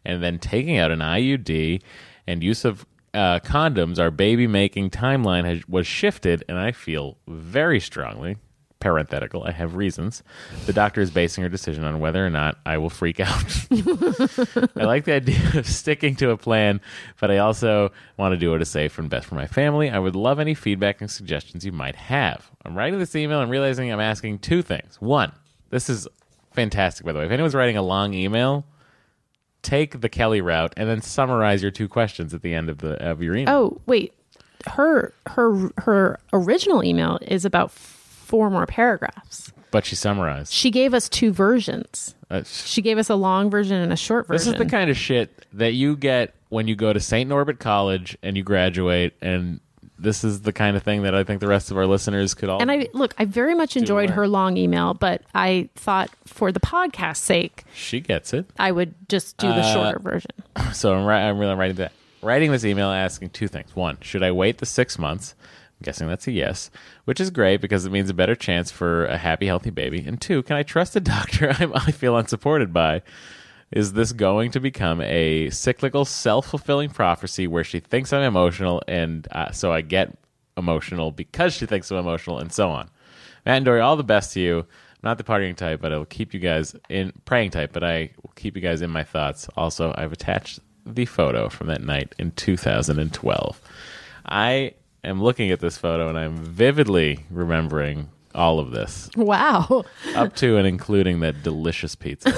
and then taking out an I U D and use of uh, condoms, our baby-making timeline has, was shifted, and I feel very strongly... Parenthetical, I have reasons. The doctor is basing her decision on whether or not I will freak out. I like the idea of sticking to a plan, but I also want to do what is safe and best for my family. I would love any feedback and suggestions you might have. I'm writing this email and realizing I'm asking two things. One, this is fantastic, by the way. If anyone's writing a long email, take the Kelly route and then summarize your two questions at the end of the of your email. Oh, wait. Her her her original email is about four more paragraphs. But she summarized. She gave us two versions. Uh, she gave us a long version and a short version. This is the kind of shit that you get when you go to Saint Norbert College and you graduate, and this is the kind of thing that I think the rest of our listeners could all... And I look, I very much enjoyed her long email, but I thought for the podcast's sake... She gets it. I would just do the uh, shorter version. So I'm, ri- I'm really writing that. Writing this email asking two things. One, should I wait the six months... I'm guessing that's a yes, which is great because it means a better chance for a happy, healthy baby. And two, can I trust a doctor I'm, I feel unsupported by? Is this going to become a cyclical, self-fulfilling prophecy where she thinks I'm emotional and uh, so I get emotional because she thinks I'm emotional and so on? Matt and Dory, all the best to you. I'm not the partying type, but I will keep you guys in praying type, but I will keep you guys in my thoughts. Also, I've attached the photo from that night in two thousand twelve. I... I'm looking at this photo and I'm vividly remembering all of this. Wow. Up to and including that delicious pizza.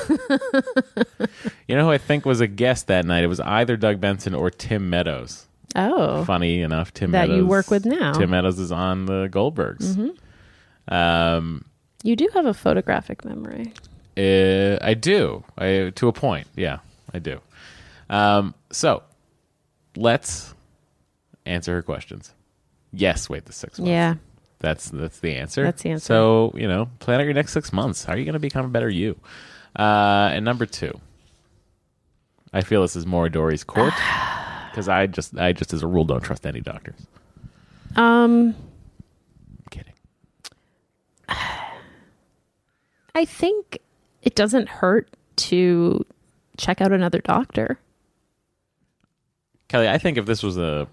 You know who I think was a guest that night? It was either Doug Benson or Tim Meadows. Oh. Funny enough, Tim that Meadows. That you work with now. Tim Meadows is on The Goldbergs. Mm-hmm. Um, you do have a photographic memory. Uh, I do. I to a point. Yeah, I do. Um, so, let's answer her questions. Yes, wait the six months. Yeah. That's that's the answer. That's the answer. So, you know, plan out your next six months. How are you going to become a better you? Uh, and number two, I feel this is more Dory's court because I just, I just as a rule, don't trust any doctors. Um, I'm kidding. I think it doesn't hurt to check out another doctor. Kelly, I think if this was a...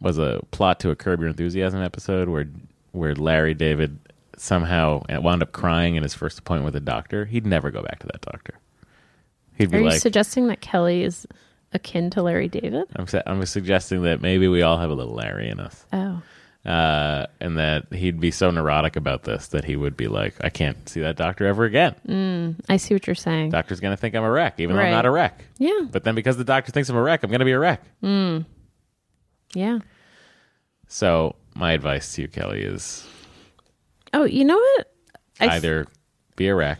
was a plot to a Curb Your Enthusiasm episode where where Larry David somehow wound up crying in his first appointment with a doctor. He'd never go back to that doctor. He'd be Are you like, suggesting that Kelly is akin to Larry David? I'm su- I'm suggesting that maybe we all have a little Larry in us. Oh. Uh, and that he'd be so neurotic about this that he would be like, I can't see that doctor ever again. Mm, I see what you're saying. Doctor's going to think I'm a wreck, even right. though I'm not a wreck. Yeah. But then because the doctor thinks I'm a wreck, I'm going to be a wreck. Mm. Yeah. So my advice to you, Kelly, is... Oh, you know what? Either f- be a wreck.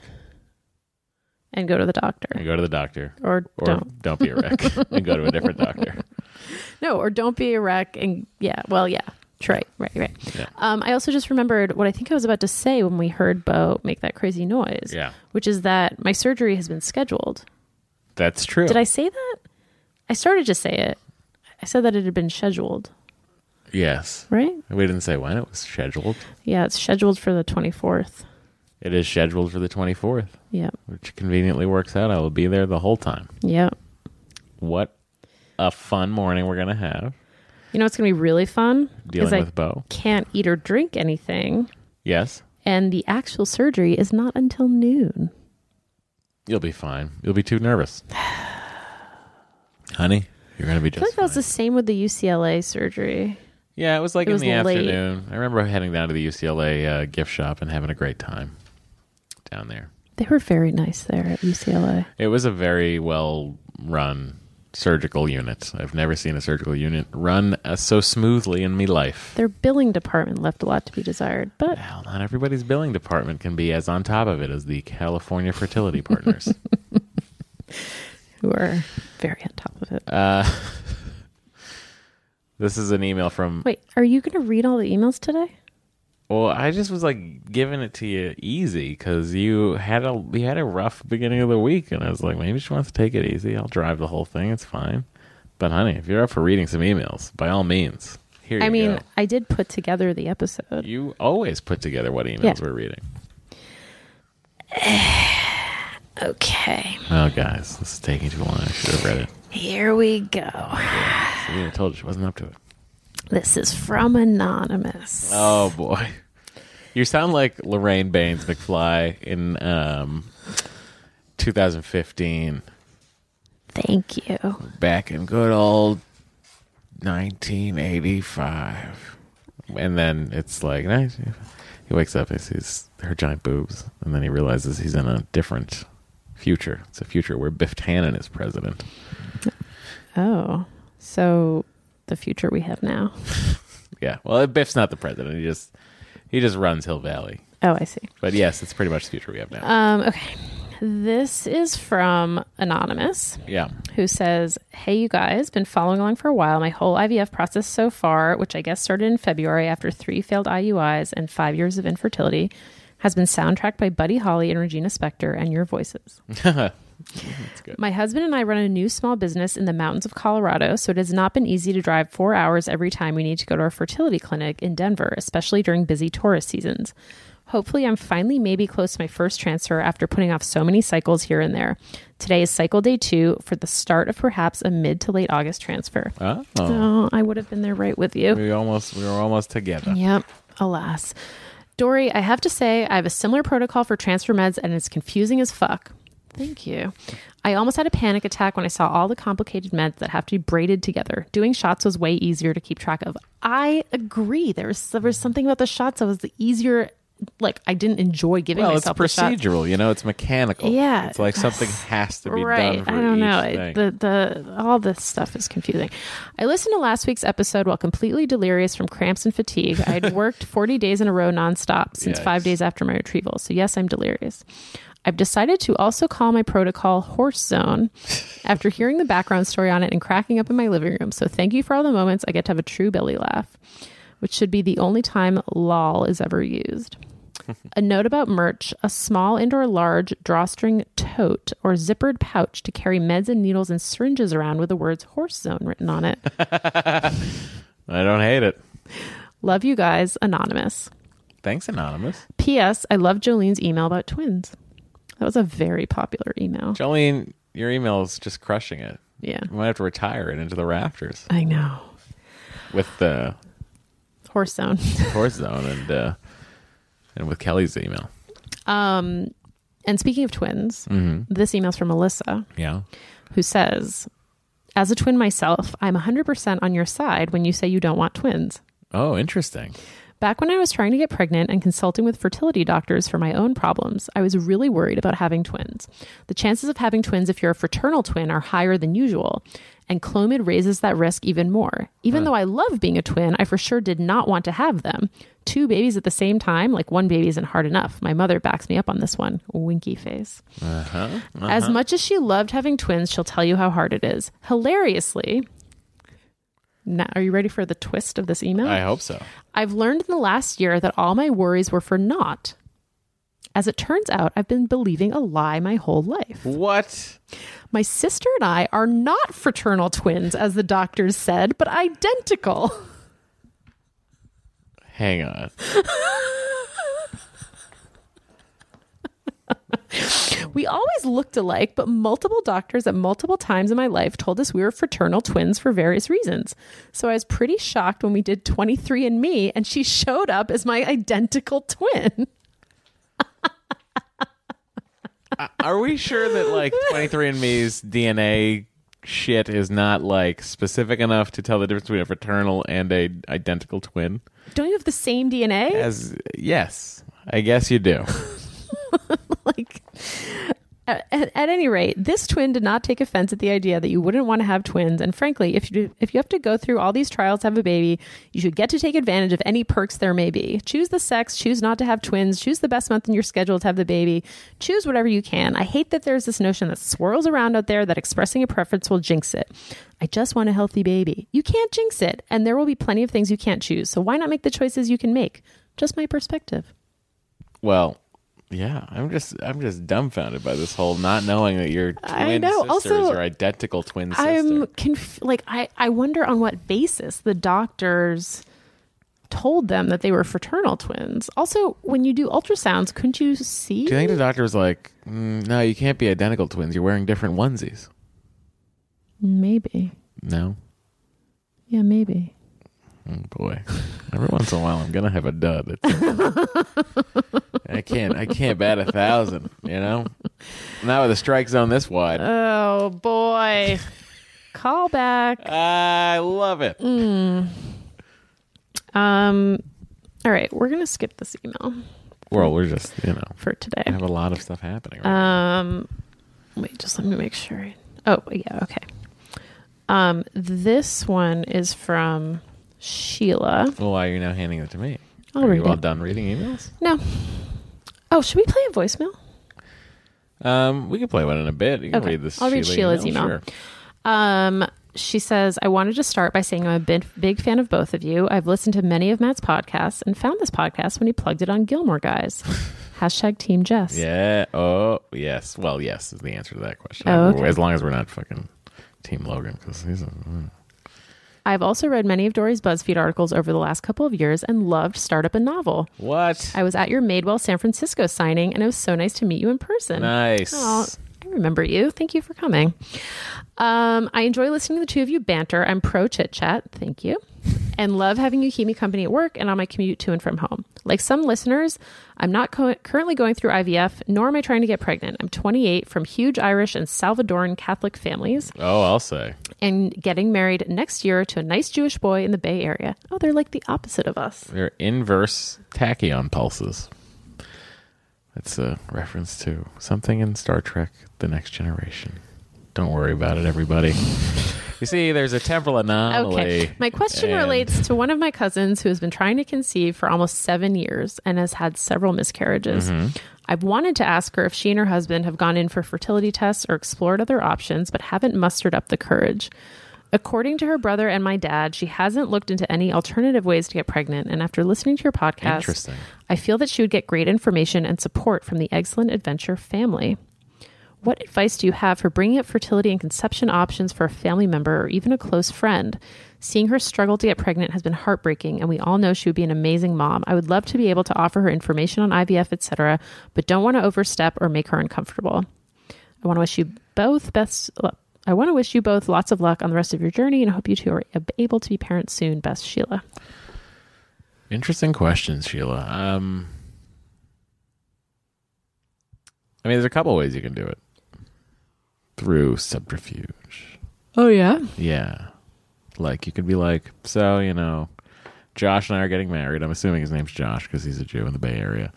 And go to the doctor. And go to the doctor. Or, or don't. don't be a wreck and go to a different doctor. No, or don't be a wreck and... Yeah, well, yeah. Right, right, right. Yeah. Um, I also just remembered what I think I was about to say when we heard Bo make that crazy noise, yeah. which is that my surgery has been scheduled. That's true. Did I say that? I started to say it. I said that it had been scheduled. Yes. Right? We didn't say when it was scheduled. Yeah, it's scheduled for the twenty-fourth. It is scheduled for the twenty-fourth. Yeah. Which conveniently works out. I will be there the whole time. Yeah. What a fun morning we're going to have. You know what's going to be really fun? Dealing with I Bo. Can't eat or drink anything. Yes. And the actual surgery is not until noon. You'll be fine. You'll be too nervous. Honey, you're going to be just I feel like fine. That was the same with the U C L A surgery. Yeah, it was like it in was the late. afternoon. I remember heading down to the U C L A uh, gift shop and having a great time down there. They were very nice there at U C L A. It was a very well-run surgical unit. I've never seen a surgical unit run uh, so smoothly in me life. Their billing department left a lot to be desired, but... Well, not everybody's billing department can be as on top of it as the California Fertility Partners. Who are very on top of it. Uh, this is an email from... Wait, are you going to read all the emails today? Well, I just was like giving it to you easy because you had a you had a rough beginning of the week, and I was like, maybe she wants to take it easy. I'll drive the whole thing; it's fine. But honey, if you're up for reading some emails, by all means, here I you mean, go. I mean, I did put together the episode. You always put together what emails yeah. we're reading. Okay. Oh, guys, this is taking too long. I should have read it. Here we go. Oh, so I told you she wasn't up to it. This is from Anonymous. Oh, boy. You sound like Lorraine Baines McFly in um, twenty fifteen. Thank you. Back in good old nineteen eighty-five. And then it's like, he wakes up and he sees her giant boobs. And then he realizes he's in a different future. It's a future where Biff Tannen is president. Oh, so... the future we have now. Yeah. Well, Biff's not the president. He just he just runs Hill Valley. Oh, I see. But yes, it's pretty much the future we have now. Um, okay. This is from Anonymous. Yeah. Who says, hey, you guys, been following along for a while. My whole I V F process so far, which I guess started in February after three failed I U Is and five years of infertility, has been soundtracked by Buddy Holly and Regina Spektor and your voices. That's good. My husband and I run a new small business in the mountains of Colorado, so it has not been easy to drive four hours every time we need to go to our fertility clinic in Denver, especially during busy tourist seasons. Hopefully, I'm finally maybe close to my first transfer after putting off so many cycles here and there. Today is cycle day two for the start of perhaps a mid to late August transfer. Oh, oh I would have been there right with you. We almost we were almost together. Yep. Alas. Dory, I have to say I have a similar protocol for transfer meds and it's confusing as fuck. Thank you. I almost had a panic attack when I saw all the complicated meds that have to be braided together. Doing shots was way easier to keep track of. I agree. There was, there was something about the shots that was the easier, like I didn't enjoy giving well, myself the shots. Well, it's procedural, you know, it's mechanical. Yeah. It's like something has to be right. done for I don't each know. Thing. The, the, all this stuff is confusing. I listened to last week's episode while completely delirious from cramps and fatigue. I had worked forty days in a row nonstop since yes. five days after my retrieval. So yes, I'm delirious. I've decided to also call my protocol Horse Zone after hearing the background story on it and cracking up in my living room. So thank you for all the moments I get to have a true belly laugh, which should be the only time lol is ever used. A note about merch, a small and or large drawstring tote or zippered pouch to carry meds and needles and syringes around with the words Horse Zone written on it. I don't hate it. Love you guys, Anonymous. Thanks, Anonymous. P S. I love Jolene's email about twins. That was a very popular email. Jolene, your email is just crushing it. Yeah. You might have to retire it into the rafters. I know. With the... Horse Zone. Horse Zone and uh, and with Kelly's email. Um, and speaking of twins, mm-hmm. this email's from Melissa. Yeah. Who says, as a twin myself, I'm one hundred percent on your side when you say you don't want twins. Oh, interesting. Back when I was trying to get pregnant and consulting with fertility doctors for my own problems, I was really worried about having twins. The chances of having twins if you're a fraternal twin are higher than usual, and Clomid raises that risk even more. Even huh. though I love being a twin, I for sure did not want to have them. Two babies at the same time, like one baby isn't hard enough. My mother backs me up on this one. Winky face. Uh-huh. Uh-huh. As much as she loved having twins, she'll tell you how hard it is. Hilariously... Now, are you ready for the twist of this email? I hope so. I've learned in the last year that all my worries were for naught. As it turns out, I've been believing a lie my whole life. What? My sister and I are not fraternal twins, as the doctors said, but identical. Hang on. We always looked alike, but multiple doctors at multiple times in my life told us we were fraternal twins for various reasons. So I was pretty shocked when we did twenty-three and me and she showed up as my identical twin. Are we sure that like twenty-three and me's D N A shit is not like specific enough to tell the difference between a fraternal and a identical twin? Don't you have the same D N A? As, yes, I guess you do. Like, at, at any rate, this twin did not take offense at the idea that you wouldn't want to have twins. And frankly, if you do, if you have to go through all these trials to have a baby, you should get to take advantage of any perks there may be. Choose the sex, choose not to have twins, choose the best month in your schedule to have the baby, choose whatever you can. I hate that there's this notion that swirls around out there that expressing a preference will jinx it. I just want a healthy baby. You can't jinx it, and there will be plenty of things you can't choose. So why not make the choices you can make? Just my perspective. Well... Yeah, I'm just I'm just dumbfounded by this whole not knowing that your twin sisters also, are identical twin sisters. I'm conf- like I, I wonder on what basis the doctors told them that they were fraternal twins. Also, when you do ultrasounds, couldn't you see? Do you think the doctor was like, mm, no, you can't be identical twins. You're wearing different onesies. Maybe. No. Yeah, maybe. Oh boy. Every once in a while I'm gonna have a dud. I can't I can't bat a thousand, you know? Not with a strike zone this wide. Oh boy. Call back. I love it. Mm. Um all right, we're gonna skip this email. Well, we're just, you know, for today. I have a lot of stuff happening right um now. Wait, just let me make sure. Oh yeah, okay. Um this one is from Sheila. Well, why are you now handing it to me? I'll are you all done reading emails? No. Oh, should we play a voicemail? Um, we can play one in a bit. You can okay. read this. I'll Sheila read Sheila's email. email. Sure. Um, she says, I wanted to start by saying I'm a big, big fan of both of you. I've listened to many of Matt's podcasts and found this podcast when he plugged it on Gilmore Guys. Hashtag Team Jess. Yeah. Oh, yes. Well, yes is the answer to that question. Oh, okay. As long as we're not fucking Team Logan, because he's a... Mm. I've also read many of Dory's BuzzFeed articles over the last couple of years and loved Startup and Novel. What? I was at your Madewell San Francisco signing, and it was so nice to meet you in person. Nice. Oh, I remember you. Thank you for coming. Um, I enjoy listening to the two of you banter. I'm pro chit chat. Thank you. And love having you keep me company at work and on my commute to and from home. Like some listeners, I'm not co- currently going through I V F, nor am I trying to get pregnant. I'm twenty-eight, from huge Irish and Salvadoran Catholic families. Oh, I'll say. And getting married next year to a nice Jewish boy in the Bay Area. Oh, they're like the opposite of us. They're inverse tachyon pulses. That's a reference to something in Star Trek, The Next Generation. Don't worry about it, everybody. You see, there's a temporal anomaly. Okay. My question and... relates to one of my cousins who has been trying to conceive for almost seven years and has had several miscarriages. Mm-hmm. I've wanted to ask her if she and her husband have gone in for fertility tests or explored other options, but haven't mustered up the courage. According to her brother and my dad, she hasn't looked into any alternative ways to get pregnant. And after listening to your podcast, I feel that she would get great information and support from the Excellent Adventure family. What advice do you have for bringing up fertility and conception options for a family member or even a close friend? Seeing her struggle to get pregnant has been heartbreaking, and we all know she would be an amazing mom. I would love to be able to offer her information on I V F, et cetera, but don't want to overstep or make her uncomfortable. I want to wish you both best. I want to wish you both lots of luck on the rest of your journey, and I hope you two are able to be parents soon. Best, Sheila. Interesting questions, Sheila. Um, I mean, there's a couple ways you can do it. Through subterfuge. Oh, yeah? Yeah. Like, you could be like, so, you know, Josh and I are getting married. I'm assuming his name's Josh because he's a Jew in the Bay Area.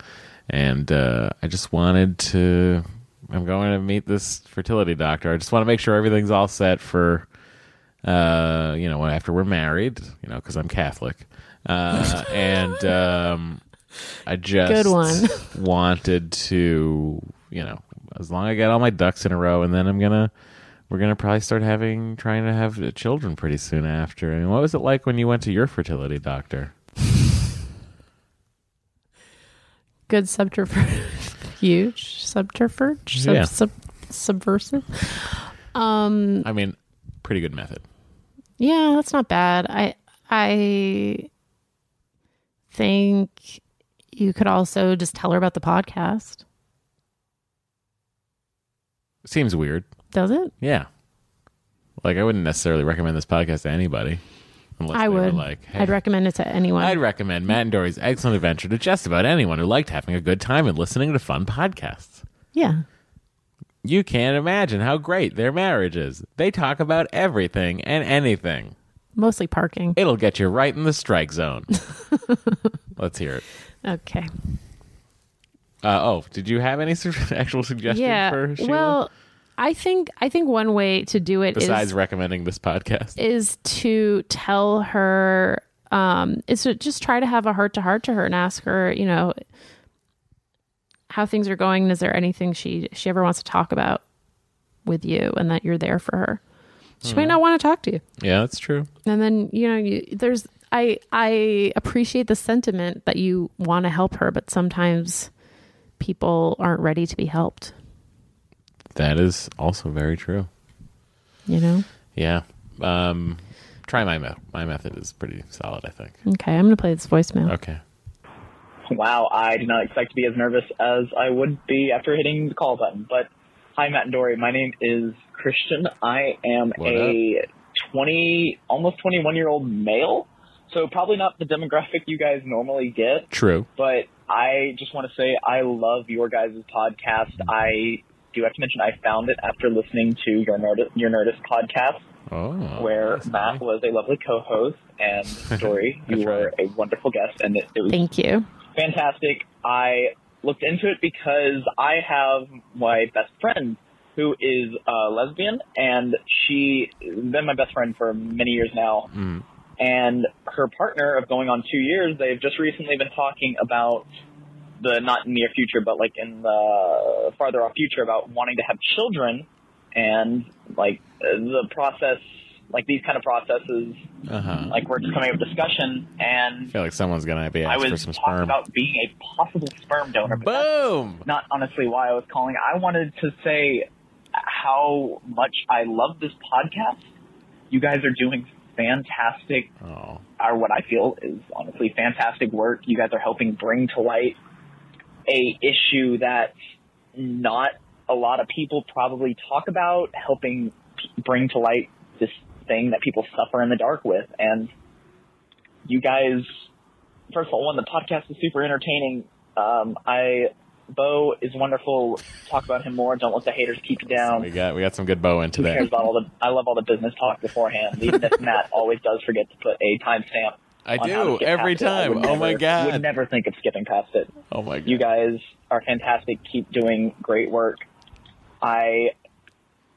And uh, I just wanted to... I'm going to meet this fertility doctor. I just want to make sure everything's all set for, uh, you know, after we're married, you know, because I'm Catholic. Uh, and um, I just Good one. wanted to, you know, as long as I get all my ducks in a row, and then I'm going to... We're going to probably start having, trying to have children pretty soon after. I mean, what was it like when you went to your fertility doctor? Good subterfuge. Huge subterfuge. Sub, yeah. sub, subversive. Um, I mean, pretty good method. Yeah, that's not bad. I I think you could also just tell her about the podcast. Seems weird. Does it? Yeah. Like, I wouldn't necessarily recommend this podcast to anybody. Unless I would. Like, hey, I'd recommend it to anyone. I'd recommend Matt and Dory's Excellent Adventure to just about anyone who liked having a good time and listening to fun podcasts. Yeah. You can't imagine how great their marriage is. They talk about everything and anything. Mostly parking. It'll get you right in the strike zone. Let's hear it. Okay. Uh, oh, did you have any su- actual suggestions yeah, for Sheila? Well... I think I think one way to do it, besides is, recommending this podcast, is to tell her, um, is to just try to have a heart to heart to her and ask her, you know, how things are going. And is there anything she, she ever wants to talk about with you, and that you're there for her? She mm. might not want to talk to you. Yeah, that's true. And then, you know, you, there's I I appreciate the sentiment that you want to help her, but sometimes people aren't ready to be helped. That is also very true. You know? Yeah. Um, try my method. My method is pretty solid, I think. Okay, I'm going to play this voicemail. Okay. Wow, I did not expect to be as nervous as I would be after hitting the call button. But hi, Matt and Dory. My name is Christian. I am what a up? twenty, almost twenty-one-year-old male. So probably not the demographic you guys normally get. True. But I just want to say I love your guys' podcast. I... Do have to mention I found it after listening to your Nerdist, your Nerdist podcast, oh, where Matt nice. was a lovely co-host and Dory, you were right. a wonderful guest, and it, it was thank you fantastic. I looked into it because I have my best friend who is a lesbian, and she been my best friend for many years now, mm. and her partner of going on two years. They've just recently been talking about. The not in the near future, but like in the farther off future about wanting to have children, and like the process, like these kind of processes, uh-huh. like we're just coming up with discussion. And I feel like someone's going to be asked for some sperm. I was talking about being a possible sperm donor. But boom! Not honestly why I was calling. I wanted to say how much I love this podcast. You guys are doing fantastic, oh. or what I feel is honestly fantastic work. You guys are helping bring to light a issue that not a lot of people probably talk about, helping bring to light this thing that people suffer in the dark with. And you guys, first of all, one, the podcast is super entertaining. Um, I, Bo is wonderful. Talk about him more. Don't let the haters keep you down. We got we got some good Bo in today. Who cares about all the, I love all the business talk beforehand. Even if Matt always does forget to put a timestamp. I do, every time. Oh, never, my God. I would never think of skipping past it. Oh, my God. You guys are fantastic. Keep doing great work. I,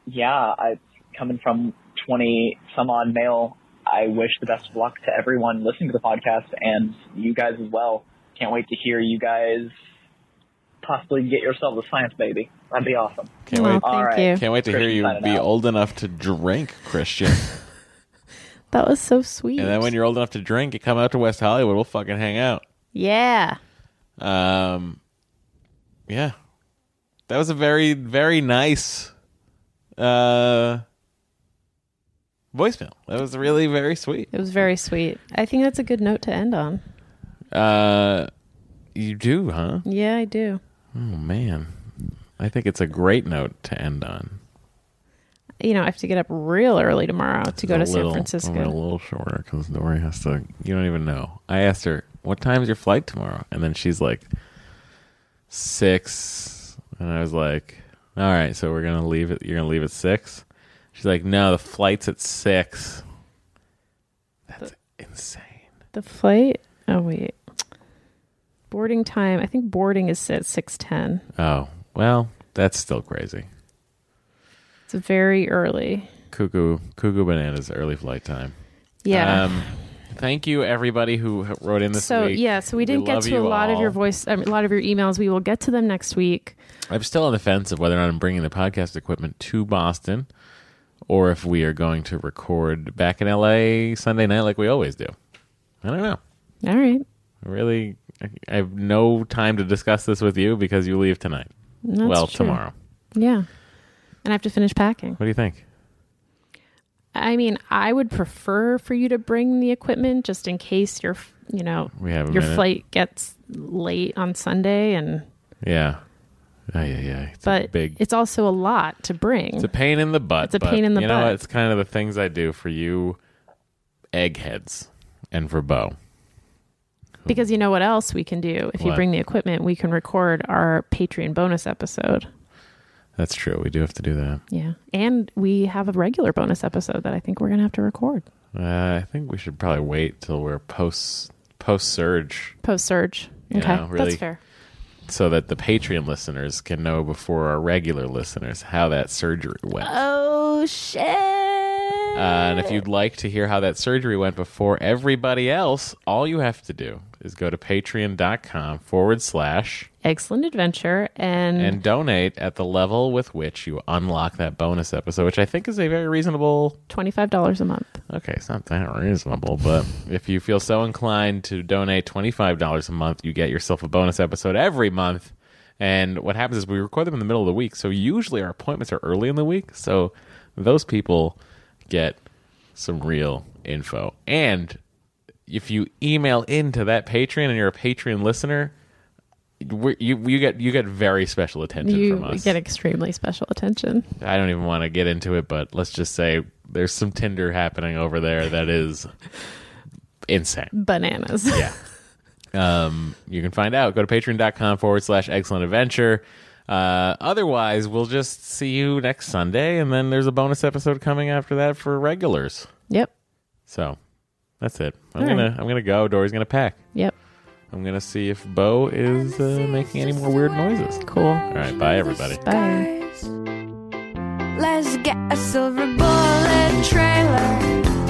yeah, I coming from twenty-some-odd male, I wish the best of luck to everyone listening to the podcast and you guys as well. Can't wait to hear you guys possibly get yourself a science baby. That'd be awesome. Can't wait. Oh, All right. you. Can't wait to Christian hear you be out. Old enough to drink, Christian. That was so sweet. And then when you're old enough to drink, you come out to West Hollywood. We'll fucking hang out. Yeah. Um. Yeah. That was a very, very nice uh, voicemail. That was really very sweet. It was very sweet. I think that's a good note to end on. Uh, you do, huh? Yeah, I do. Oh, man. I think it's a great note to end on. You know, I have to get up real early tomorrow to go to San Francisco. I'm a little shorter because Dory has to, you don't even know. I asked her, what time is your flight tomorrow? And then she's like, six. And I was like, all right, so we're going to leave it. You're going to leave at six? She's like, no, the flight's at six. That's the, insane. The flight? Oh, wait. Boarding time. I think boarding is at six ten. Oh, well, that's still crazy. It's very early. Cuckoo. Cuckoo bananas, early flight time. Yeah. Um, thank you, everybody who wrote in this so, week. So, yeah, so we didn't we get to a lot all. of your voice, um, a lot of your emails. We will get to them next week. I'm still on the fence of whether or not I'm bringing the podcast equipment to Boston or if we are going to record back in L A Sunday night like we always do. I don't know. All right. Really, I have no time to discuss this with you because you leave tonight. That's well, true. Tomorrow. Yeah. And I have to finish packing. What do you think? I mean, I would prefer for you to bring the equipment just in case your, you know, we have your minute. flight gets late on Sunday and yeah, yeah, yeah. It's but a big, it's also a lot to bring. It's a pain in the butt. It's a but pain in the you butt. You know, it's kind of the things I do for you, eggheads, and for Beau. Because you know what else we can do if what? you bring the equipment, we can record our Patreon bonus episode. That's true. We do have to do that. Yeah. And we have a regular bonus episode that I think we're going to have to record. Uh, I think we should probably wait till we're post, post-surge. Post-surge. Okay. Know, really, that's fair. So that the Patreon listeners can know before our regular listeners how that surgery went. Oh, shit. Uh, and if you'd like to hear how that surgery went before everybody else, all you have to do is go to patreon.com forward slash... Excellent Adventure and... And donate at the level with which you unlock that bonus episode, which I think is a very reasonable... twenty-five dollars a month. Okay, it's not that reasonable, but if you feel so inclined to donate twenty-five dollars a month, you get yourself a bonus episode every month. And what happens is we record them in the middle of the week, so usually our appointments are early in the week, so those people get some real info. And if you email into that Patreon and you're a Patreon listener... We're, you you get you get very special attention you from us. You get extremely special attention. I don't even want to get into it, but let's just say there's some Tinder happening over there that is insane. Bananas. Yeah. Um, you can find out. Go to patreon.com forward slash excellent adventure. Uh, otherwise, we'll just see you next Sunday, and then there's a bonus episode coming after that for regulars. Yep. So that's it. I'm All gonna right. I'm gonna go. Dory's gonna pack. Yep. I'm going to see if Beau is uh, making any more weird noises. Cool. All right. Bye, everybody. Bye. Let's get a silver bullet trailer.